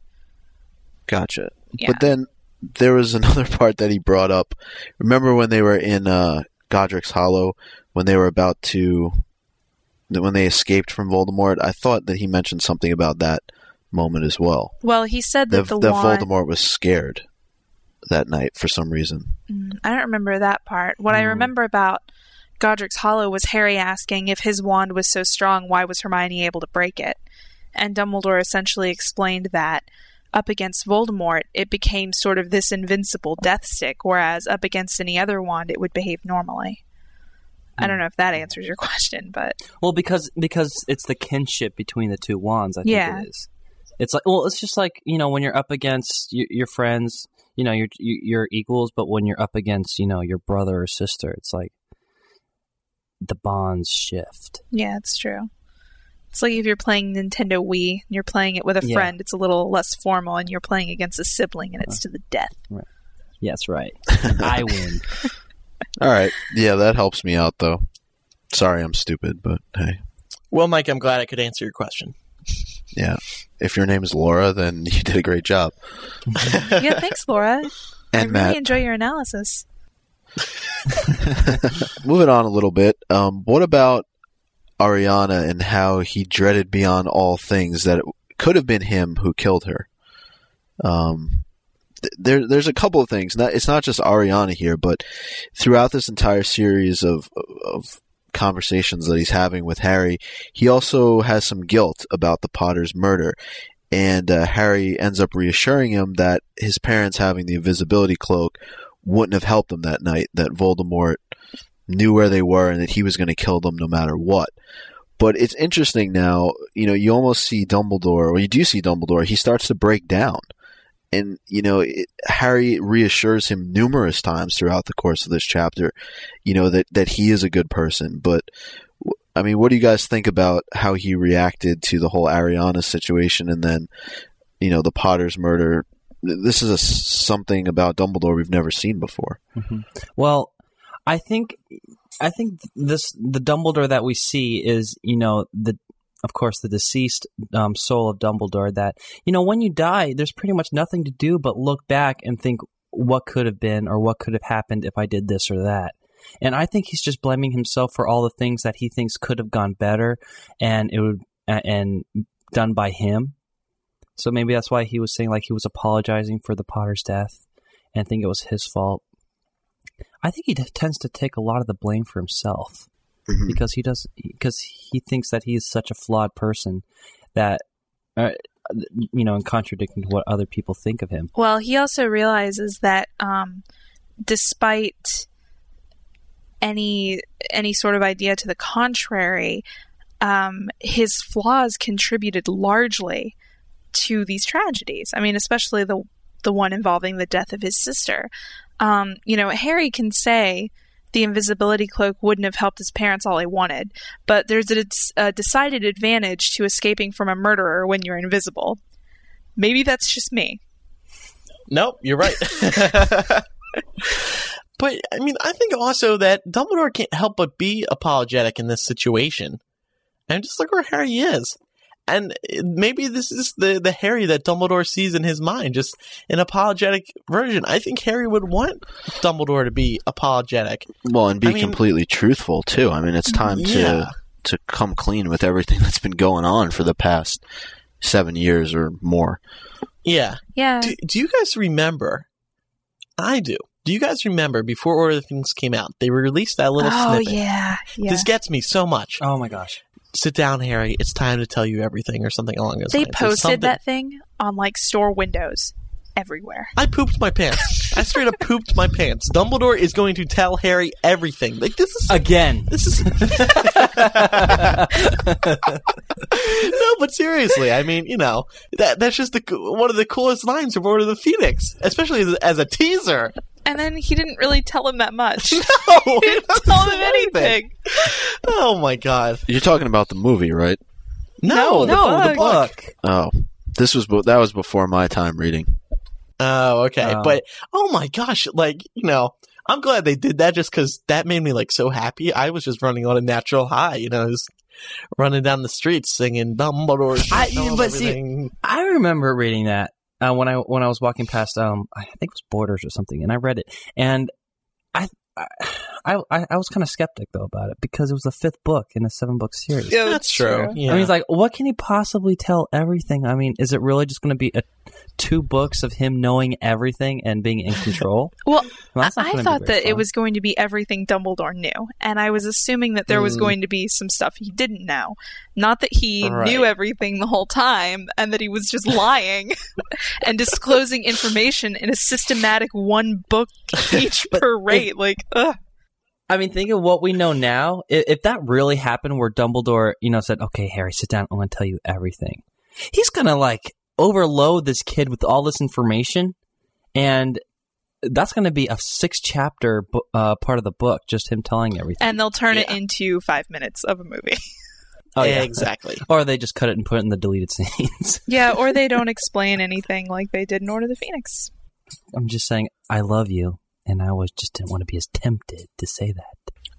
Gotcha. Yeah. But then there was another part that he brought up. Remember when they were in uh, Godric's Hollow when they were about to. When they escaped from Voldemort, I thought that he mentioned something about that moment as well. Well, he said that, that the that wand... Voldemort was scared that night for some reason. Mm, I don't remember that part. What mm. I remember about Godric's Hollow was Harry asking if his wand was so strong, why was Hermione able to break it? And Dumbledore essentially explained that up against Voldemort, it became sort of this invincible death stick, whereas up against any other wand, it would behave normally. I don't know if that answers your question, but well, because because it's the kinship between the two wands. I think yeah. it is. It's like well, it's just like you know when you're up against your, your friends, you know your your equals, but when you're up against you know your brother or sister, it's like the bonds shift. Yeah, it's true. It's like if you're playing Nintendo Wii, and you're playing it with a friend. Yeah. It's a little less formal, and you're playing against a sibling, and it's to the death. Right. Yes, right. I win. All right. Yeah, that helps me out, though. Sorry I'm stupid, but hey. Well, Mike, I'm glad I could answer your question. Yeah. If your name is Laura, then you did a great job. Yeah, thanks, Laura. And I Matt. Really enjoy your analysis. Moving on a little bit, um, what about Ariana and how he dreaded beyond all things that it could have been him who killed her? Um. There, there's a couple of things. Not, it's not just Ariana here, but throughout this entire series of, of conversations that he's having with Harry, he also has some guilt about the Potter's murder. And uh, Harry ends up reassuring him that his parents having the invisibility cloak wouldn't have helped them that night, that Voldemort knew where they were and that he was going to kill them no matter what. But it's interesting now, you know, you almost see Dumbledore, or you do see Dumbledore, he starts to break down. And, you know, it, Harry reassures him numerous times throughout the course of this chapter, you know, that, that he is a good person. But, I mean, what do you guys think about how he reacted to the whole Ariana situation and then, you know, the Potter's murder? This is a, something about Dumbledore we've never seen before. Mm-hmm. Well, I think I think this the Dumbledore that we see is, you know, the of course, the deceased um, soul of Dumbledore that, you know, when you die, there's pretty much nothing to do but look back and think what could have been or what could have happened if I did this or that. And I think he's just blaming himself for all the things that he thinks could have gone better and it would and done by him. So maybe that's why he was saying like he was apologizing for the Potter's death and think it was his fault. I think he t- tends to take a lot of the blame for himself. Mm-hmm. Because he does, because he thinks that he is such a flawed person that, uh, you know, in contradicting to what other people think of him. Well, he also realizes that um, despite any any sort of idea to the contrary, um, his flaws contributed largely to these tragedies. I mean, especially the the one involving the death of his sister. Um, you know, Harry can say. The invisibility cloak wouldn't have helped his parents all he wanted, but there's a, a decided advantage to escaping from a murderer when you're invisible. Maybe that's just me. Nope, you're right. But, I mean, I think also that Dumbledore can't help but be apologetic in this situation. And just look where Harry is. And maybe this is the, the Harry that Dumbledore sees in his mind, just an apologetic version. I think Harry would want Dumbledore to be apologetic. Well, and be I mean, completely truthful, too. I mean, it's time yeah. to, to come clean with everything that's been going on for the past seven years or more. Yeah. Yeah. Do, do you guys remember? I do. Do you guys remember before Order of the Phoenix came out, they released that little oh, snippet? Oh, yeah, yeah. This gets me so much. Oh, my gosh. sit down, Harry, it's time to tell you everything, or something along those lines. They posted that thing on, like, store windows everywhere. I pooped my pants. I straight up pooped my pants. Dumbledore is going to tell Harry everything. Like, this is... Again. This is... No, but seriously, I mean, you know, that that's just the one of the coolest lines from Order of the Phoenix, especially as, as a teaser. And then he didn't really tell him that much. No! He didn't tell him anything. Oh, my God. You're talking about the movie, right? No, no, the, the book. Oh. This was that was before my time reading. Oh, okay. Oh. But, oh, my gosh. Like, you know, I'm glad they did that just because that made me, like, so happy. I was just running on a natural high, you know, just running down the streets singing Dumbledore's. I, but see, I remember reading that. Uh, when I when I was walking past, um, I think it was Borders or something, and I read it, and I I I, I was kind of skeptic though about it because it was the fifth book in a seven book series. Yeah, that's true. Yeah. I mean, it's like, what can he possibly tell everything? I mean, is it really just going to be a, two books of him knowing everything and being in control? Well, well I thought that fun. It was going to be everything Dumbledore knew, and I was assuming that there mm. was going to be some stuff he didn't know. Not that he right. knew everything the whole time and that he was just lying and disclosing information in a systematic one book each per rate. If, like, ugh. I mean, think of what we know now. If, if that really happened where Dumbledore, you know, said, okay, Harry, sit down. I'm going to tell you everything. He's going to, like, overload this kid with all this information, and that's going to be a six-chapter uh, part of the book, just him telling everything. And they'll turn yeah. it into five minutes of a movie. Oh, yeah, exactly. Or they just cut it and put it in the deleted scenes. Yeah, or they don't explain anything like they did in Order of the Phoenix. I'm just saying, I love you, and I always just didn't want to be as tempted to say that.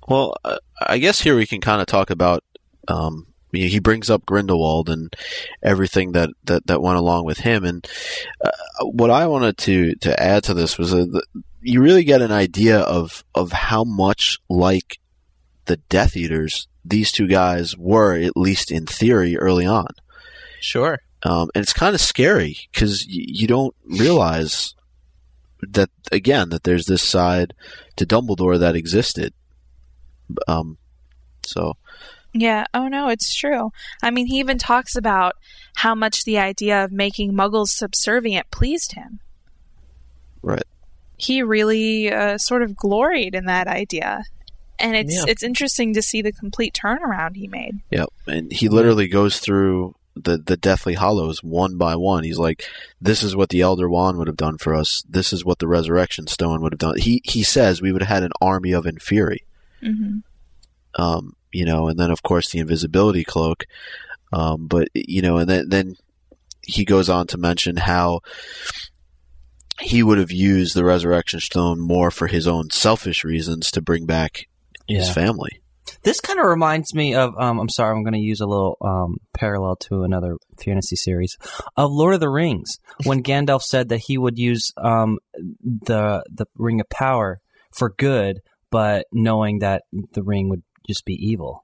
Well, uh, I guess here we can kind of talk about, um, he brings up Grindelwald and everything that, that, that went along with him. And uh, what I wanted to, to add to this was that you really get an idea of, of how much like the Death Eaters these two guys were, at least in theory, early on. Sure. Um, and it's kind of scary because y- you don't realize that, again, that there's this side to Dumbledore that existed. Um, so... Yeah. Oh, no, it's true. I mean, he even talks about how much the idea of making muggles subservient pleased him. Right. He really uh, sort of gloried in that idea. And it's yeah. it's interesting to see the complete turnaround he made. Yeah. And he literally goes through the, the Deathly Hallows one by one. He's like, this is what the Elder Wand would have done for us. This is what the Resurrection Stone would have done. He, he says we would have had an army of Inferi. Mm-hmm. Um, you know, and then of course the Invisibility Cloak. Um, but you know, and then, then he goes on to mention how he would have used the Resurrection Stone more for his own selfish reasons to bring back yeah. his family. This kind of reminds me of, um, I'm sorry, I'm going to use a little um, parallel to another fantasy series, of Lord of the Rings, when Gandalf said that he would use um, the the Ring of Power for good, but knowing that the ring would just be evil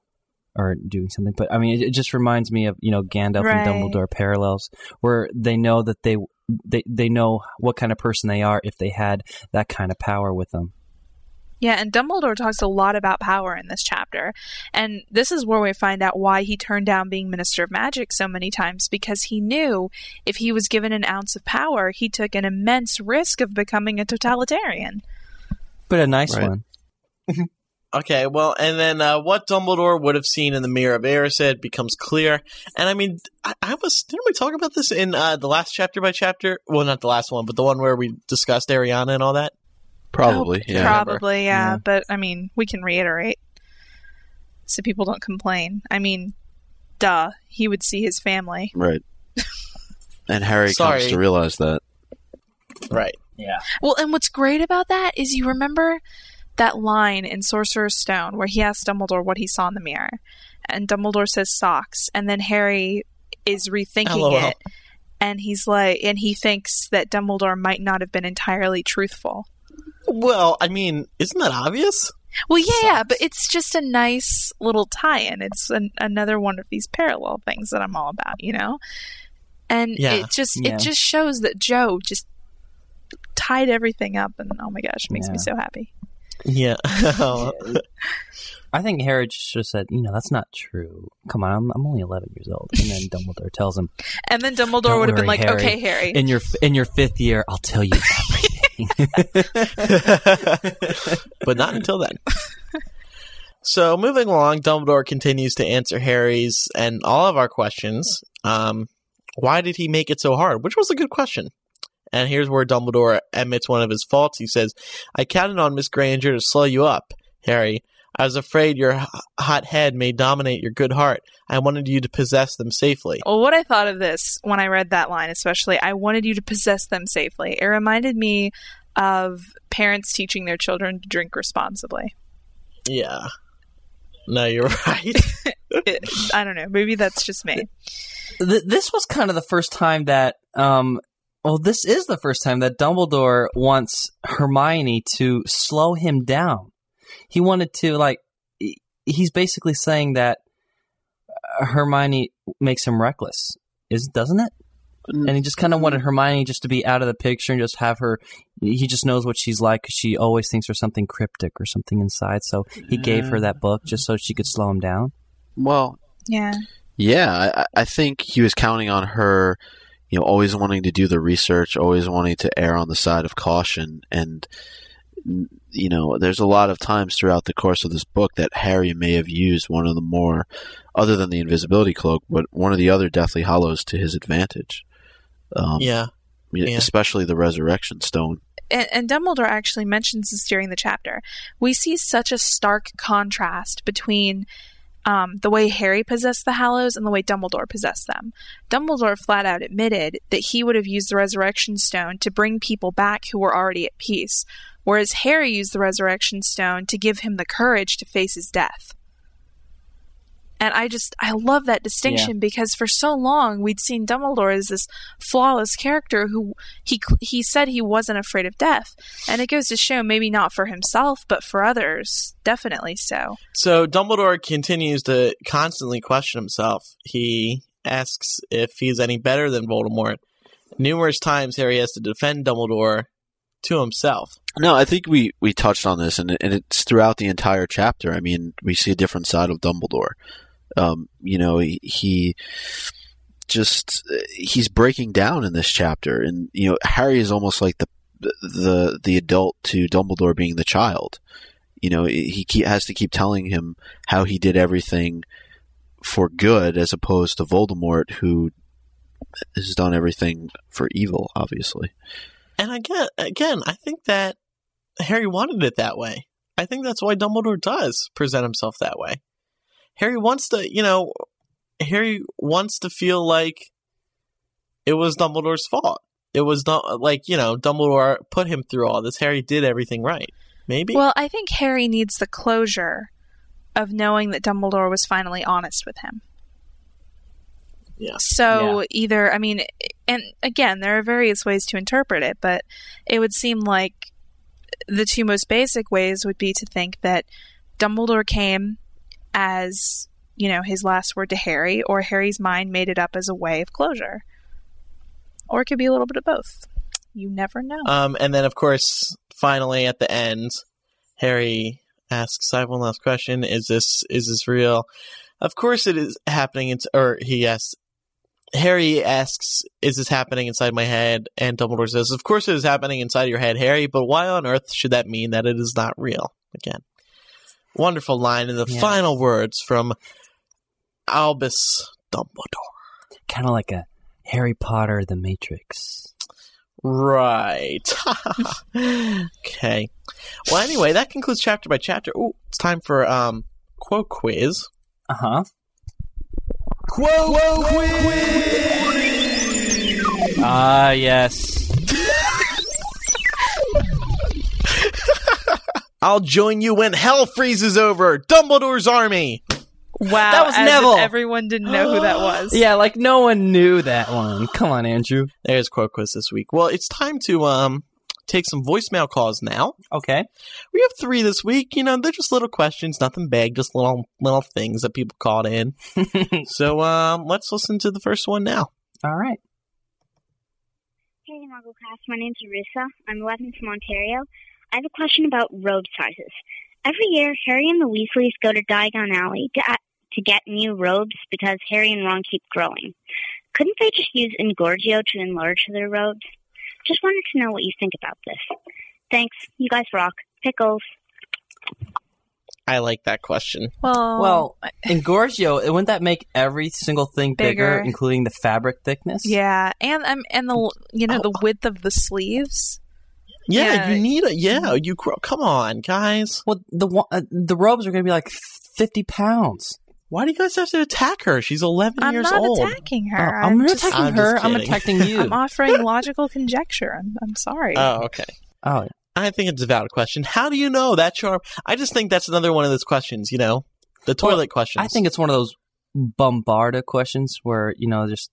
or doing something. But I mean, it, it just reminds me of, you know, Gandalf right. and Dumbledore parallels, where they know that they, they they know what kind of person they are if they had that kind of power with them. Yeah, and Dumbledore talks a lot about power in this chapter. And this is where we find out why he turned down being Minister of Magic so many times, because he knew if he was given an ounce of power, he took an immense risk of becoming a totalitarian. But a nice right. one. Okay, well, and then uh, what Dumbledore would have seen in the Mirror of Erised becomes clear. And I mean, I, I was didn't we talk about this in uh, the last chapter by chapter? Well, not the last one, but the one where we discussed Ariana and all that. Probably, oh, yeah. Probably, yeah, yeah. But I mean, we can reiterate so people don't complain. I mean, duh, he would see his family, right? And Harry Sorry. comes to realize that, right? Yeah. Well, and what's great about that is you remember that line in Sorcerer's Stone where he asks Dumbledore what he saw in the mirror, and Dumbledore says socks, and then Harry is rethinking LOL. it, and he's like, and he thinks that Dumbledore might not have been entirely truthful. Well, I mean, isn't that obvious? Well, yeah, yeah, but it's just a nice little tie-in. It's an, another one of these parallel things that I'm all about, you know? And yeah. it just yeah. it just shows that Joe just tied everything up, and oh my gosh, it makes yeah. me so happy. Yeah. I think Harry just said, you know, that's not true. Come on, I'm, I'm only eleven years old. And then Dumbledore tells him. And then Dumbledore would have been like, Harry, okay, Harry. In your in your fifth year, I'll tell you everything. But not until then. So moving along, Dumbledore continues to answer Harry's and all of our questions. Um, why did he make it so hard? Which was a good question. And here's where Dumbledore admits one of his faults. He says, I counted on Miss Granger to slow you up, Harry. I was afraid your h- hot head may dominate your good heart. I wanted you to possess them safely. Well, what I thought of this when I read that line, especially, I wanted you to possess them safely. It reminded me of parents teaching their children to drink responsibly. Yeah. No, you're right. it, I don't know. Maybe that's just me. This was kind of the first time that... Um, Well, this is the first time that Dumbledore wants Hermione to slow him down. He wanted to, like, he's basically saying that Hermione makes him reckless, is doesn't it? And he just kind of wanted Hermione just to be out of the picture and just have her, he just knows what she's like because she always thinks there's something cryptic or something inside. So he gave her that book just so she could slow him down. Well, yeah. Yeah, I, I think he was counting on her... You know, always wanting to do the research, always wanting to err on the side of caution. And, you know, there's a lot of times throughout the course of this book that Harry may have used one of the more, other than the Invisibility Cloak, but one of the other Deathly Hallows to his advantage. Um, yeah. yeah. Especially the Resurrection Stone. And, and Dumbledore actually mentions this during the chapter. We see such a stark contrast between... Um, the way Harry possessed the Hallows and the way Dumbledore possessed them. Dumbledore flat out admitted that he would have used the Resurrection Stone to bring people back who were already at peace, whereas Harry used the Resurrection Stone to give him the courage to face his death. And I just, I love that distinction yeah. because for so long we'd seen Dumbledore as this flawless character who he he said he wasn't afraid of death. And it goes to show maybe not for himself, but for others, definitely so. So Dumbledore continues to constantly question himself. He asks if he's any better than Voldemort. Numerous times Harry has to defend Dumbledore to himself. No, I think we, we touched on this, and, it, and it's throughout the entire chapter. I mean, we see a different side of Dumbledore. Um, you know, he, he just, he's breaking down in this chapter. And, you know, Harry is almost like the, the, the adult to Dumbledore being the child. You know, he keep, has to keep telling him how he did everything for good as opposed to Voldemort, who has done everything for evil, obviously. And again, again, I think that Harry wanted it that way. I think that's why Dumbledore does present himself that way. Harry wants to, you know, Harry wants to feel like it was Dumbledore's fault. It was like, you know, Dumbledore put him through all this. Harry did everything right. Maybe. Well, I think Harry needs the closure of knowing that Dumbledore was finally honest with him. Yeah. So yeah. either, I mean, and again, there are various ways to interpret it, but it would seem like the two most basic ways would be to think that Dumbledore came as, you know, his last word to Harry, or Harry's mind made it up as a way of closure. Or it could be a little bit of both. You never know. Um, and then, of course, finally at the end, Harry asks, I have one last question. Is this, is this real? Of course it is happening. It's, or he asks, Harry asks, is this happening inside my head? And Dumbledore says, of course it is happening inside your head, Harry, but why on earth should that mean that it is not real? Again. Wonderful line, and the yeah. final words from Albus Dumbledore. Kind of like a Harry Potter, The Matrix. Right. Okay. Well, anyway, that concludes chapter by chapter. Ooh, it's time for um quote quiz. Uh-huh. Quote, quote quiz! Ah, uh, yes. I'll join you when hell freezes over. Dumbledore's army. Wow. That was as Neville. If everyone didn't know who that was. Yeah, like no one knew that one. Come on, Andrew. There's Quote Quiz this week. Well, it's time to um take some voicemail calls now. Okay. We have three this week. You know, they're just little questions, nothing big, just little little things that people called in. So um, let's listen to the first one now. All right. Hey, MuggleCast. My name's Arissa. I'm eleven from Ontario. I have a question about robe sizes. Every year, Harry and the Weasleys go to Diagon Alley to, uh, to get new robes because Harry and Ron keep growing. Couldn't they just use Engorgio to enlarge their robes? Just wanted to know what you think about this. Thanks. You guys rock. Pickles. I like that question. Aww. Well, Engorgio, wouldn't that make every single thing bigger, bigger including the fabric thickness? Yeah, and um, and the you know oh. the width of the sleeves. Yeah, yeah, you need a yeah. You come on, guys. Well, the uh, the robes are going to be like fifty pounds. Why do you guys have to attack her? She's eleven I'm years old. I'm not attacking her. Oh, I'm, I'm not attacking I'm her. I'm attacking you. I'm offering logical conjecture. I'm, I'm sorry. Oh, okay. Oh, yeah. I think it's a valid question. How do you know that charm? I just think that's another one of those questions, you know, the toilet well, questions. I think it's one of those Bombarda questions where, you know, just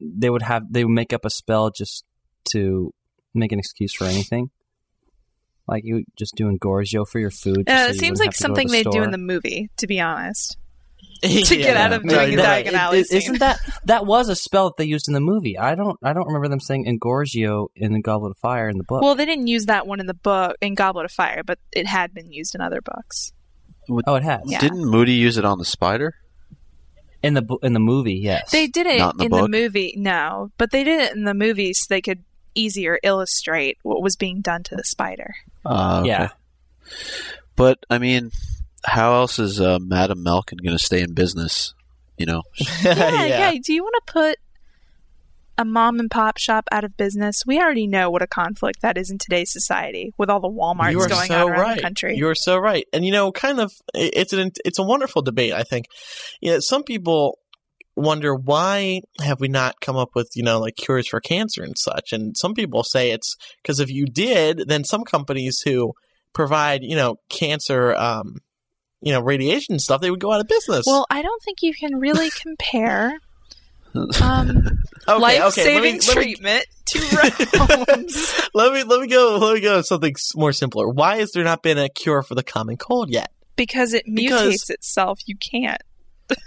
they would have they would make up a spell just to make an excuse for anything. Like you just doing Engorgio for your food. Uh, so it seems like something the they store. do in the movie, to be honest. To yeah, get out of doing no, a Diagon Alley scene. Isn't that that was a spell that they used in the movie? I don't I don't remember them saying Engorgio in the Goblet of Fire in the book. Well, they didn't use that one in the book in Goblet of Fire, but it had been used in other books. Oh, it has. Yeah. Didn't Moody use it on the spider? In the in the movie, yes. They did it Not in, the, in the movie, no, but they did it in the movie so they could easier illustrate what was being done to the spider. Uh, okay. Yeah, but I mean. How else is uh, Madame Malkin going to stay in business? You know. yeah, yeah, yeah. Do you want to put a mom and pop shop out of business? We already know what a conflict that is in today's society with all the Walmarts you are going so on around right. the country. You are so right, and you know, kind of, it's an it's a wonderful debate. I think, you know, some people wonder why have we not come up with, you know, like cures for cancer and such, and some people say it's because if you did, then some companies who provide, you know, cancer. Um, you know, radiation stuff, they would go out of business. Well, I don't think you can really compare um, okay, life-saving okay. treatment me... to robes. let me let me go let me go with something more simpler. Why has there not been a cure for the common cold yet? Because it mutates because... itself. You can't.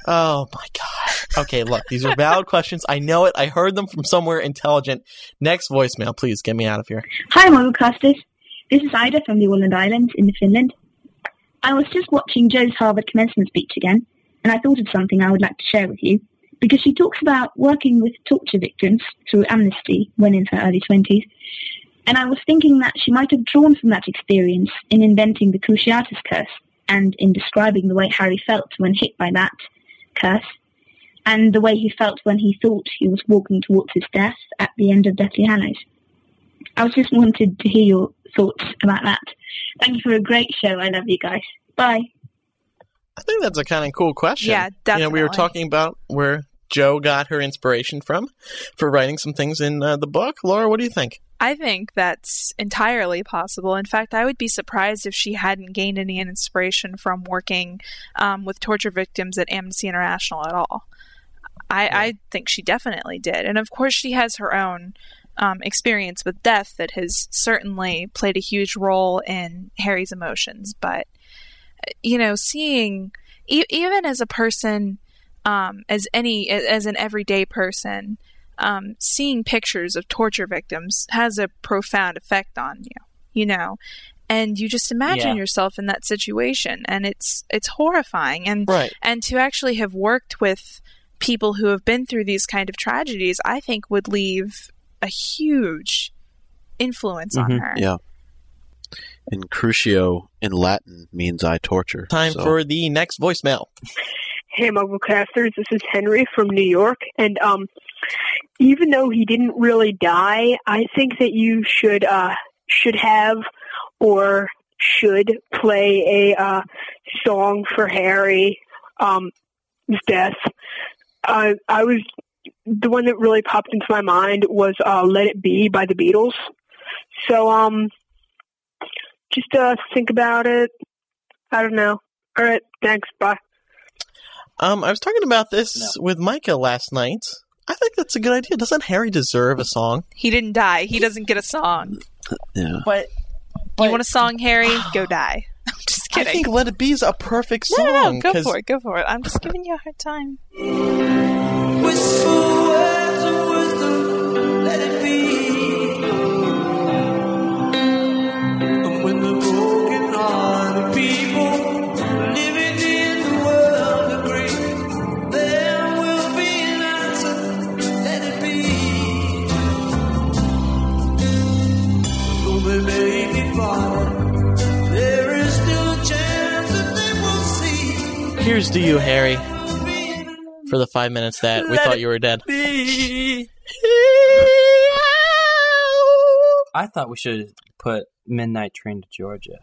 Oh, my God. Okay, look, these are valid questions. I know it. I heard them from somewhere intelligent. Next voicemail, please get me out of here. Hi, MuggleCasters. This is Ida from the Åland Islands in Finland. I was just watching Joe's Harvard commencement speech again, and I thought of something I would like to share with you, because she talks about working with torture victims through amnesty when in her early twenties, and I was thinking that she might have drawn from that experience in inventing the Cruciatus curse, and in describing the way Harry felt when hit by that curse, and the way he felt when he thought he was walking towards his death at the end of Deathly Hallows. I was just wanted to hear your thoughts about that. Thank you for a great show. I love you guys. Bye. I think that's a kind of cool question. Yeah, definitely. You know, we were talking about where Jo got her inspiration from for writing some things in uh, the book. Laura, what do you think? I think that's entirely possible. In fact, I would be surprised if she hadn't gained any inspiration from working um, with torture victims at Amnesty International at all. I, yeah. I think she definitely did. And of course, she has her own Um, experience with death that has certainly played a huge role in Harry's emotions. But, you know, seeing e- even as a person, um, as any as an everyday person, um, seeing pictures of torture victims has a profound effect on you, you know, and you just imagine yeah. yourself in that situation, and it's it's horrifying. And right. and to actually have worked with people who have been through these kind of tragedies, I think would leave a huge influence mm-hmm. on her. Yeah. And Crucio in Latin means I torture. Time so. for the next voicemail. Hey, MuggleCasters, this is Henry from New York. And um, even though he didn't really die, I think that you should uh, should have or should play a uh, song for Harry's um, death. Uh, I was... The one that really popped into my mind was uh, Let It Be by the Beatles. So um, just uh, think about it. I don't know. All right. Thanks. Bye. Um, I was talking about this no. with Micah last night. I think that's a good idea. Doesn't Harry deserve a song? He didn't die. He doesn't get a song. Yeah. But, but you want a song, Harry? Go die. I'm just kidding. I think Let It Be is a perfect song. No, no, no. Go cause... for it. Go for it. I'm just giving you a hard time. Wistful words of wisdom, let it be. And when the to you, Harry, for the five minutes that we Let thought you were dead. I thought we should put Midnight Train to Georgia.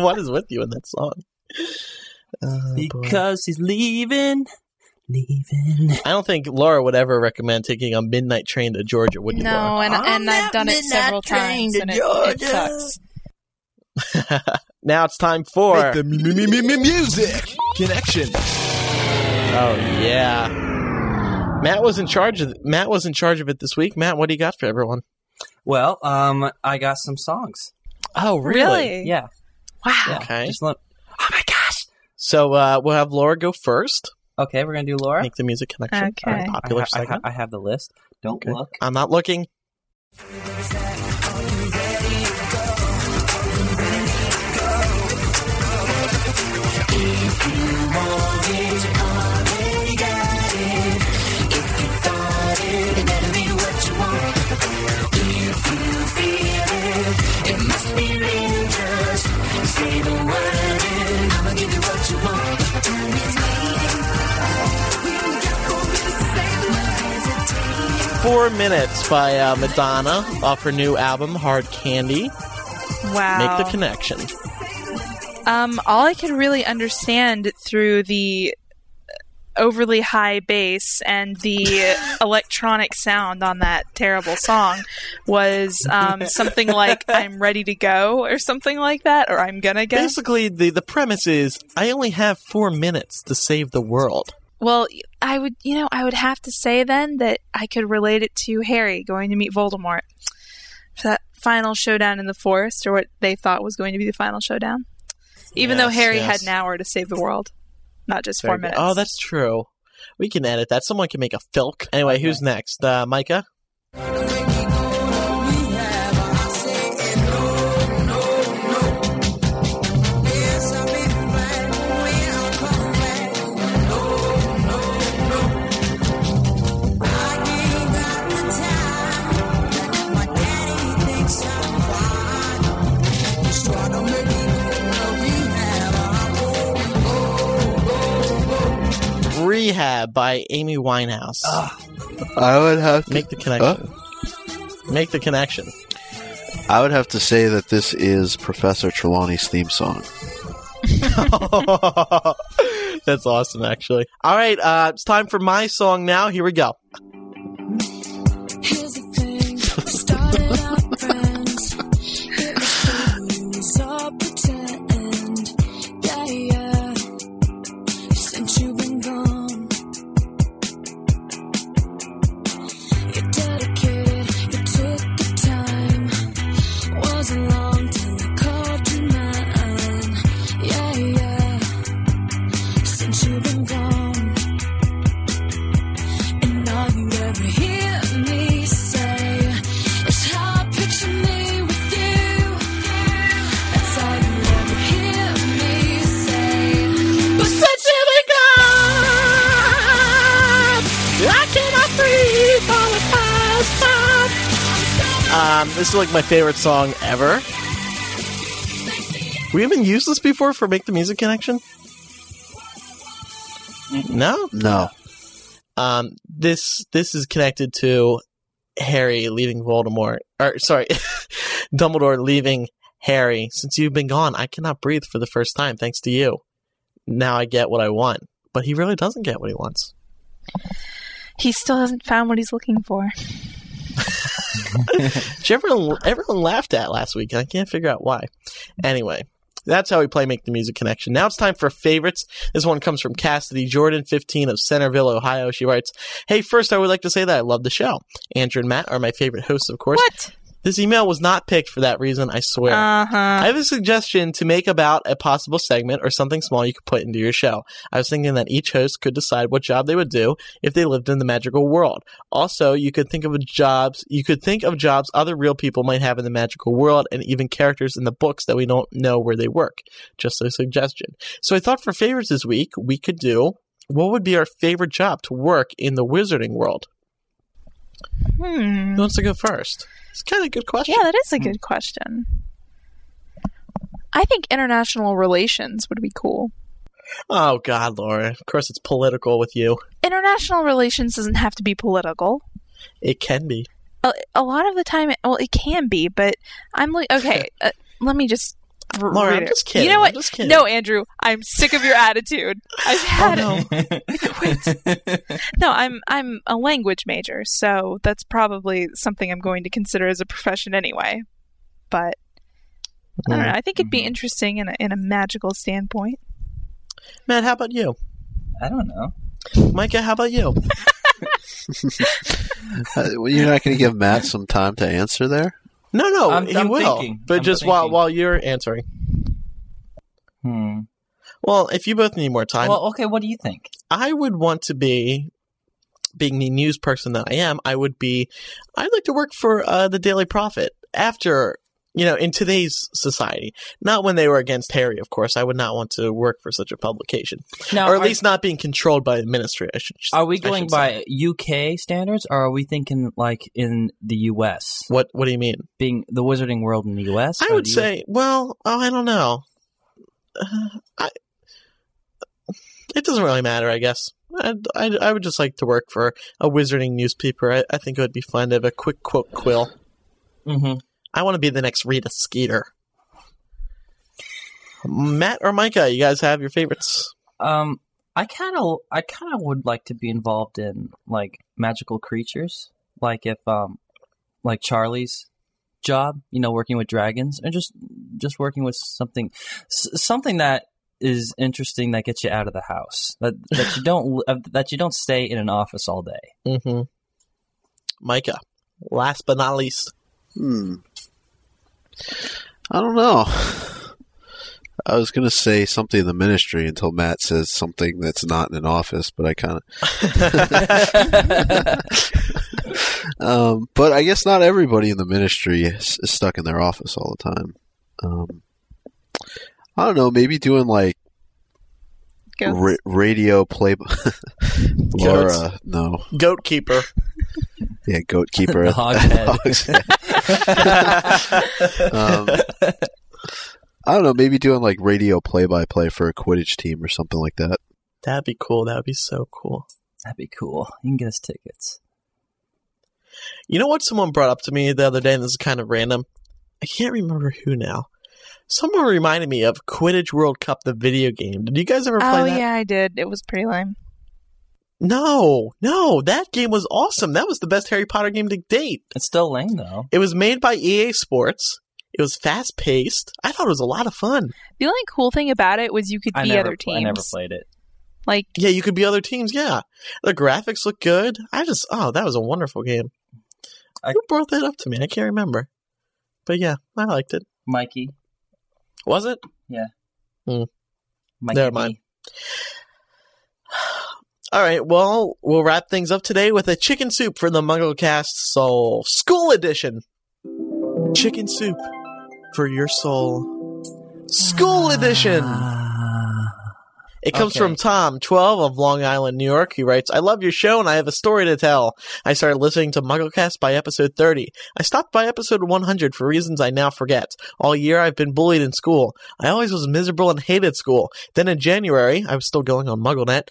What is with you in that song? Uh, because boy. he's leaving. Leaving. I don't think Laura would ever recommend taking a midnight train to Georgia, would you, No, Laura? and, and I've done it several times, and it, it sucks. Now it's time for... Make the m- m- m- music connection. Oh, yeah. Matt was in charge of th- Matt was in charge of it this week. Matt, what do you got for everyone? Well, um, I got some songs. Oh, really? really? Yeah. Wow. Yeah, okay. Just look. Oh, my gosh. So uh, we'll have Laura go first. Okay, we're going to do Laura. Make the music connection. Okay. Our popular I, ha- segment. I, ha- I have the list. Don't okay. look. I'm not looking. Four Minutes by uh, Madonna off her new album, Hard Candy. Wow. Make the connection. Um, all I could really understand through the overly high bass and the electronic sound on that terrible song was um, something like I'm ready to go or something like that, or I'm gonna go. Basically, the, the premise is I only have four minutes to save the world. Well, I would, you know, I would have to say then that I could relate it to Harry going to meet Voldemort. That final showdown in the forest, or what they thought was going to be the final showdown. Even yes, though Harry yes. had an hour to save the world. Not just Very four minutes. Good. Oh, that's true. We can edit that. Someone can make a filk. Anyway, okay. Who's next? Uh, Micah? Rehab by Amy Winehouse. Ugh. I would have to make the connection. Uh, make the connection. I would have to say that this is Professor Trelawney's theme song. That's awesome, actually. All right, uh, it's time for my song now. Here we go. Here's the thing. Started out friends. It was true. All pretend. Yeah, yeah. Since you've been gone. Um, this is like my favorite song ever. We even used this before for Make the Music Connection? No? No. Um, this this is connected to Harry leaving Voldemort. Or, sorry, Dumbledore leaving Harry. Since you've been gone, I cannot breathe for the first time, thanks to you. Now I get what I want. But he really doesn't get what he wants. He still hasn't found what he's looking for. Which everyone, everyone laughed at last week, and I can't figure out why. Anyway, that's how we play Make the Music Connection. Now it's time for favorites. This one comes from Cassidy Jordan, fifteen, of Centerville, Ohio. She writes, "Hey, first I would like to say that I love the show. Andrew and Matt are my favorite hosts, of course." What? This email was not picked for that reason, I swear. Uh-huh. I have a suggestion to make about a possible segment or something small you could put into your show. I was thinking that each host could decide what job they would do if they lived in the magical world. Also, you could think of jobs you could think of jobs other real people might have in the magical world, and even characters in the books that we don't know where they work. Just a suggestion. So I thought for favorites this week, we could do, what would be our favorite job to work in the wizarding world? Hmm. Who wants to go first? It's kind of a good question. Yeah, that is a good question. I think international relations would be cool. Oh, God, Laura. Of course it's political with you. International relations doesn't have to be political. It can be. A, a lot of the time, it, well, it can be, but I'm like, okay, uh, let me just... R- Laura, I'm just kidding. You know what? I'm just kidding. No, Andrew, I'm sick of your attitude. I've had oh, no. it. Wait. No, I'm I'm a language major, so that's probably something I'm going to consider as a profession anyway. But I don't know. I think it'd be interesting in a, in a magical standpoint. Matt, how about you? I don't know. Micah, how about you? You're not going to give Matt some time to answer there? No, no, I'm, he I'm will. Thinking. But I'm just thinking. while while you're answering. Hmm. Well, if you both need more time. Well, okay, what do you think? I would want to be, being the news person that I am, I would be, I'd like to work for uh, the Daily Prophet after, you know, in today's society. Not when they were against Harry, of course. I would not want to work for such a publication. Now, or at are, least not being controlled by the ministry, I should Are we going by say. U K standards, or are we thinking, like, in the U S? What What do you mean? Being the wizarding world in the U S? I would say, U S? well, oh, I don't know. Uh, I, it doesn't really matter, I guess. I'd, I'd, I would just like to work for a wizarding newspaper. I, I think it would be fun to have a quick quote quill. Mm-hmm. I want to be the next Rita Skeeter. Matt or Micah, you guys have your favorites? Um, I kind of, I kind of would like to be involved in like magical creatures, like if, um, like Charlie's job, you know, working with dragons, and just, just working with something, s- something that is interesting that gets you out of the house, that that you don't, that you don't stay in an office all day. Mm-hmm. Micah, last but not least. Hmm. I don't know. I was going to say something in the ministry until Matt says something that's not in an office, but I kind of... um, but I guess not everybody in the ministry is, is stuck in their office all the time. Um, I don't know, maybe doing like ra- radio play... Laura, no. Goat keeper. Yeah, goat keeper. The hog head. um, I don't know, maybe doing like radio play-by-play for a Quidditch team or something like that. That'd be cool. That'd be so cool. That'd be cool. You can get us tickets. You know what someone brought up to me the other day, and this is kind of random? I can't remember who now. Someone reminded me of Quidditch World Cup, the video game. Did you guys ever play oh, that? Oh, yeah, I did. It was pretty lame. No, no, that game was awesome. That was the best Harry Potter game to date. It's still lame, though. It was made by E A Sports. It was fast-paced. I thought it was a lot of fun. The only cool thing about it was you could I be never, other teams. I never played it. Like, yeah, you could be other teams, yeah. The graphics look good. I just, oh, that was a wonderful game. I, Who brought that up to me? I can't remember. But yeah, I liked it. Mikey. Was it? Yeah. Mm. Mikey. Never mind. All right, well, we'll wrap things up today with a chicken soup for the MuggleCast Soul School Edition. Chicken soup for your soul. School Edition. It comes okay. from Tom, twelve, of Long Island, New York. He writes, I love your show and I have a story to tell. I started listening to MuggleCast by episode thirty. I stopped by episode one hundred for reasons I now forget. All year I've been bullied in school. I always was miserable and hated school. Then in January, I was still going on MuggleNet,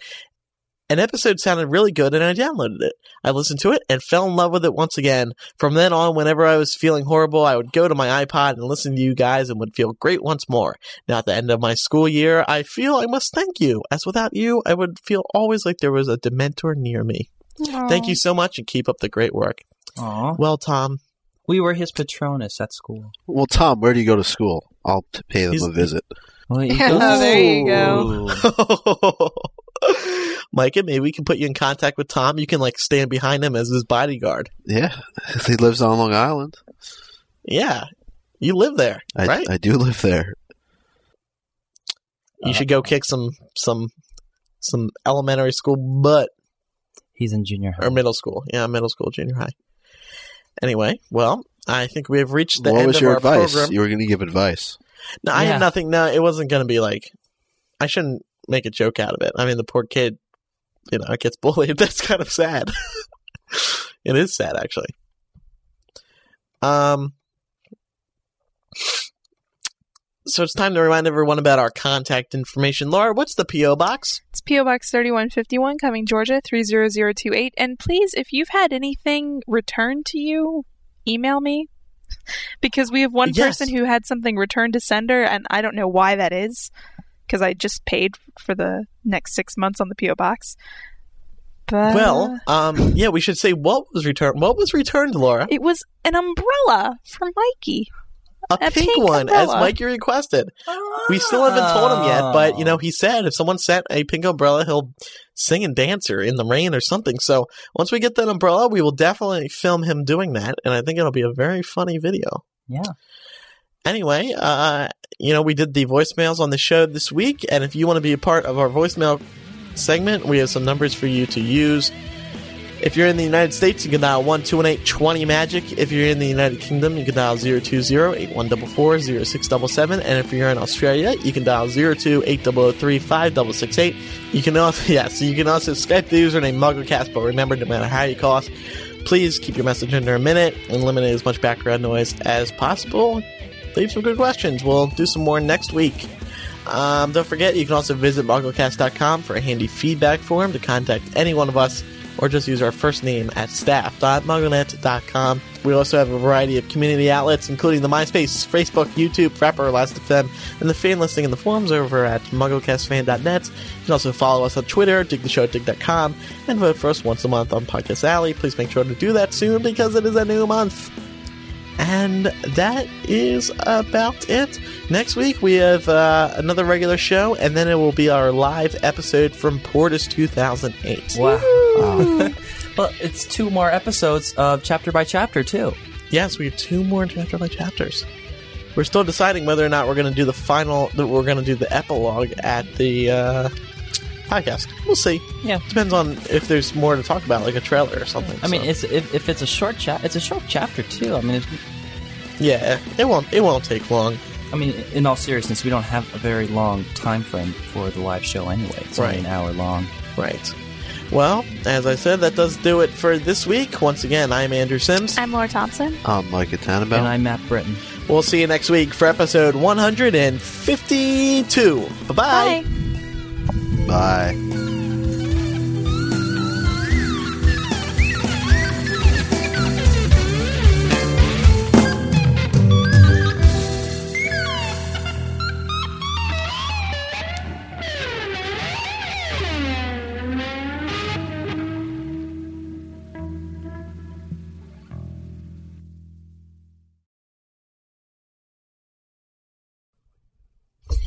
an episode sounded really good, and I downloaded it. I listened to it and fell in love with it once again. From then on, whenever I was feeling horrible, I would go to my iPod and listen to you guys and would feel great once more. Now at the end of my school year, I feel I must thank you, as without you, I would feel always like there was a Dementor near me. Aww. Thank you so much, and keep up the great work. Aww. Well, Tom. We were his patronus at school. Well, Tom, where do you go to school? I'll pay them He's- a visit. Oh, yeah, there you go. Micah, maybe we can put you in contact with Tom. You can like stand behind him as his bodyguard. Yeah, he lives on Long Island. Yeah, you live there, I, right? I do live there. You uh, should go kick some some some elementary school butt. He's in junior high or middle school. Yeah, middle school, junior high. Anyway, well, I think we have reached the what end was of your our advice? Program. You were going to give advice. No, I yeah. had nothing. No, it wasn't going to be like, I shouldn't make a joke out of it. I mean, the poor kid, you know, gets bullied. That's kind of sad. It is sad, actually. Um, So it's time to remind everyone about our contact information. Laura, what's the P O Box? It's P O Box thirty-one fifty-one, Cumming, Georgia, three zero zero two eight. And please, if you've had anything returned to you, email me. Because we have one yes. person who had something returned to sender, and I don't know why that is, because I just paid for the next six months on the P O Box. But... Well, um, yeah, we should say what was returned. What was returned, Laura? It was an umbrella for Mikey. A pink, a pink one, umbrella. As Mikey requested. Oh. We still haven't told him yet, but, you know, he said if someone sent a pink umbrella, he'll sing and dance or in the rain or something. So once we get that umbrella, we will definitely film him doing that, and I think it'll be a very funny video. Yeah. Anyway, uh, you know, we did the voicemails on the show this week, and if you want to be a part of our voicemail segment, we have some numbers for you to use. If you're in the United States, you can dial one two one eight two zero magic. If you're in the United Kingdom, you can dial zero two zero eight one four four zero six seven seven. And if you're in Australia, you can dial zero two eight zero zero three five six six eight. You can also, yeah, so you can also Skype the username MuggleCast, but remember, no matter how you call us, please keep your message under a minute and eliminate as much background noise as possible. Leave some good questions. We'll do some more next week. Um, don't forget, you can also visit MuggleCast dot com for a handy feedback form to contact any one of us, or just use our first name at staff dot mugglenet dot com. We also have a variety of community outlets, including the MySpace, Facebook, YouTube, Rapper, Last dot f m, and the fan listing in the forums over at mugglecast fan dot net. You can also follow us on Twitter, dig the show at dig dot com, and vote for us once a month on Podcast Alley. Please make sure to do that soon, because it is a new month. And that is about it. Next week, we have uh, another regular show, and then it will be our live episode from Portus two thousand eight. Wow. wow. Well, it's two more episodes of Chapter by Chapter, too. Yes, we have two more Chapter by Chapters. We're still deciding whether or not we're going to do the final, that we're going to do the epilogue at the uh, podcast. We'll see. Yeah. Depends on if there's more to talk about, like a trailer or something. I mean, so. it's, if, if it's a short chap, it's a short chapter, too. I mean, it's... Yeah, it won't, it won't take long. I mean, in all seriousness, we don't have a very long time frame for the live show anyway. It's right. only an hour long. Right. Well, as I said, that does do it for this week. Once again, I'm Andrew Sims. I'm Laura Thompson. I'm Micah Tannenbaum. And I'm Matt Britton. We'll see you next week for episode one fifty-two. Bye-bye. Bye. Bye.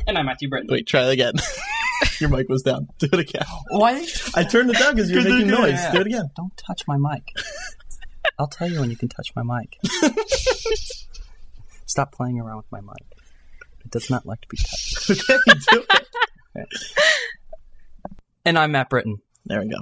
And I'm Matthew Britton. Wait, try that again. Your mic was down. Do it again. Why? I turned it down because you're making noise. Yeah. Do it again. Don't touch my mic. I'll tell you when you can touch my mic. Stop playing around with my mic. It does not like to be touched. Okay, do it. Okay. And I'm Matt Britton. There we go.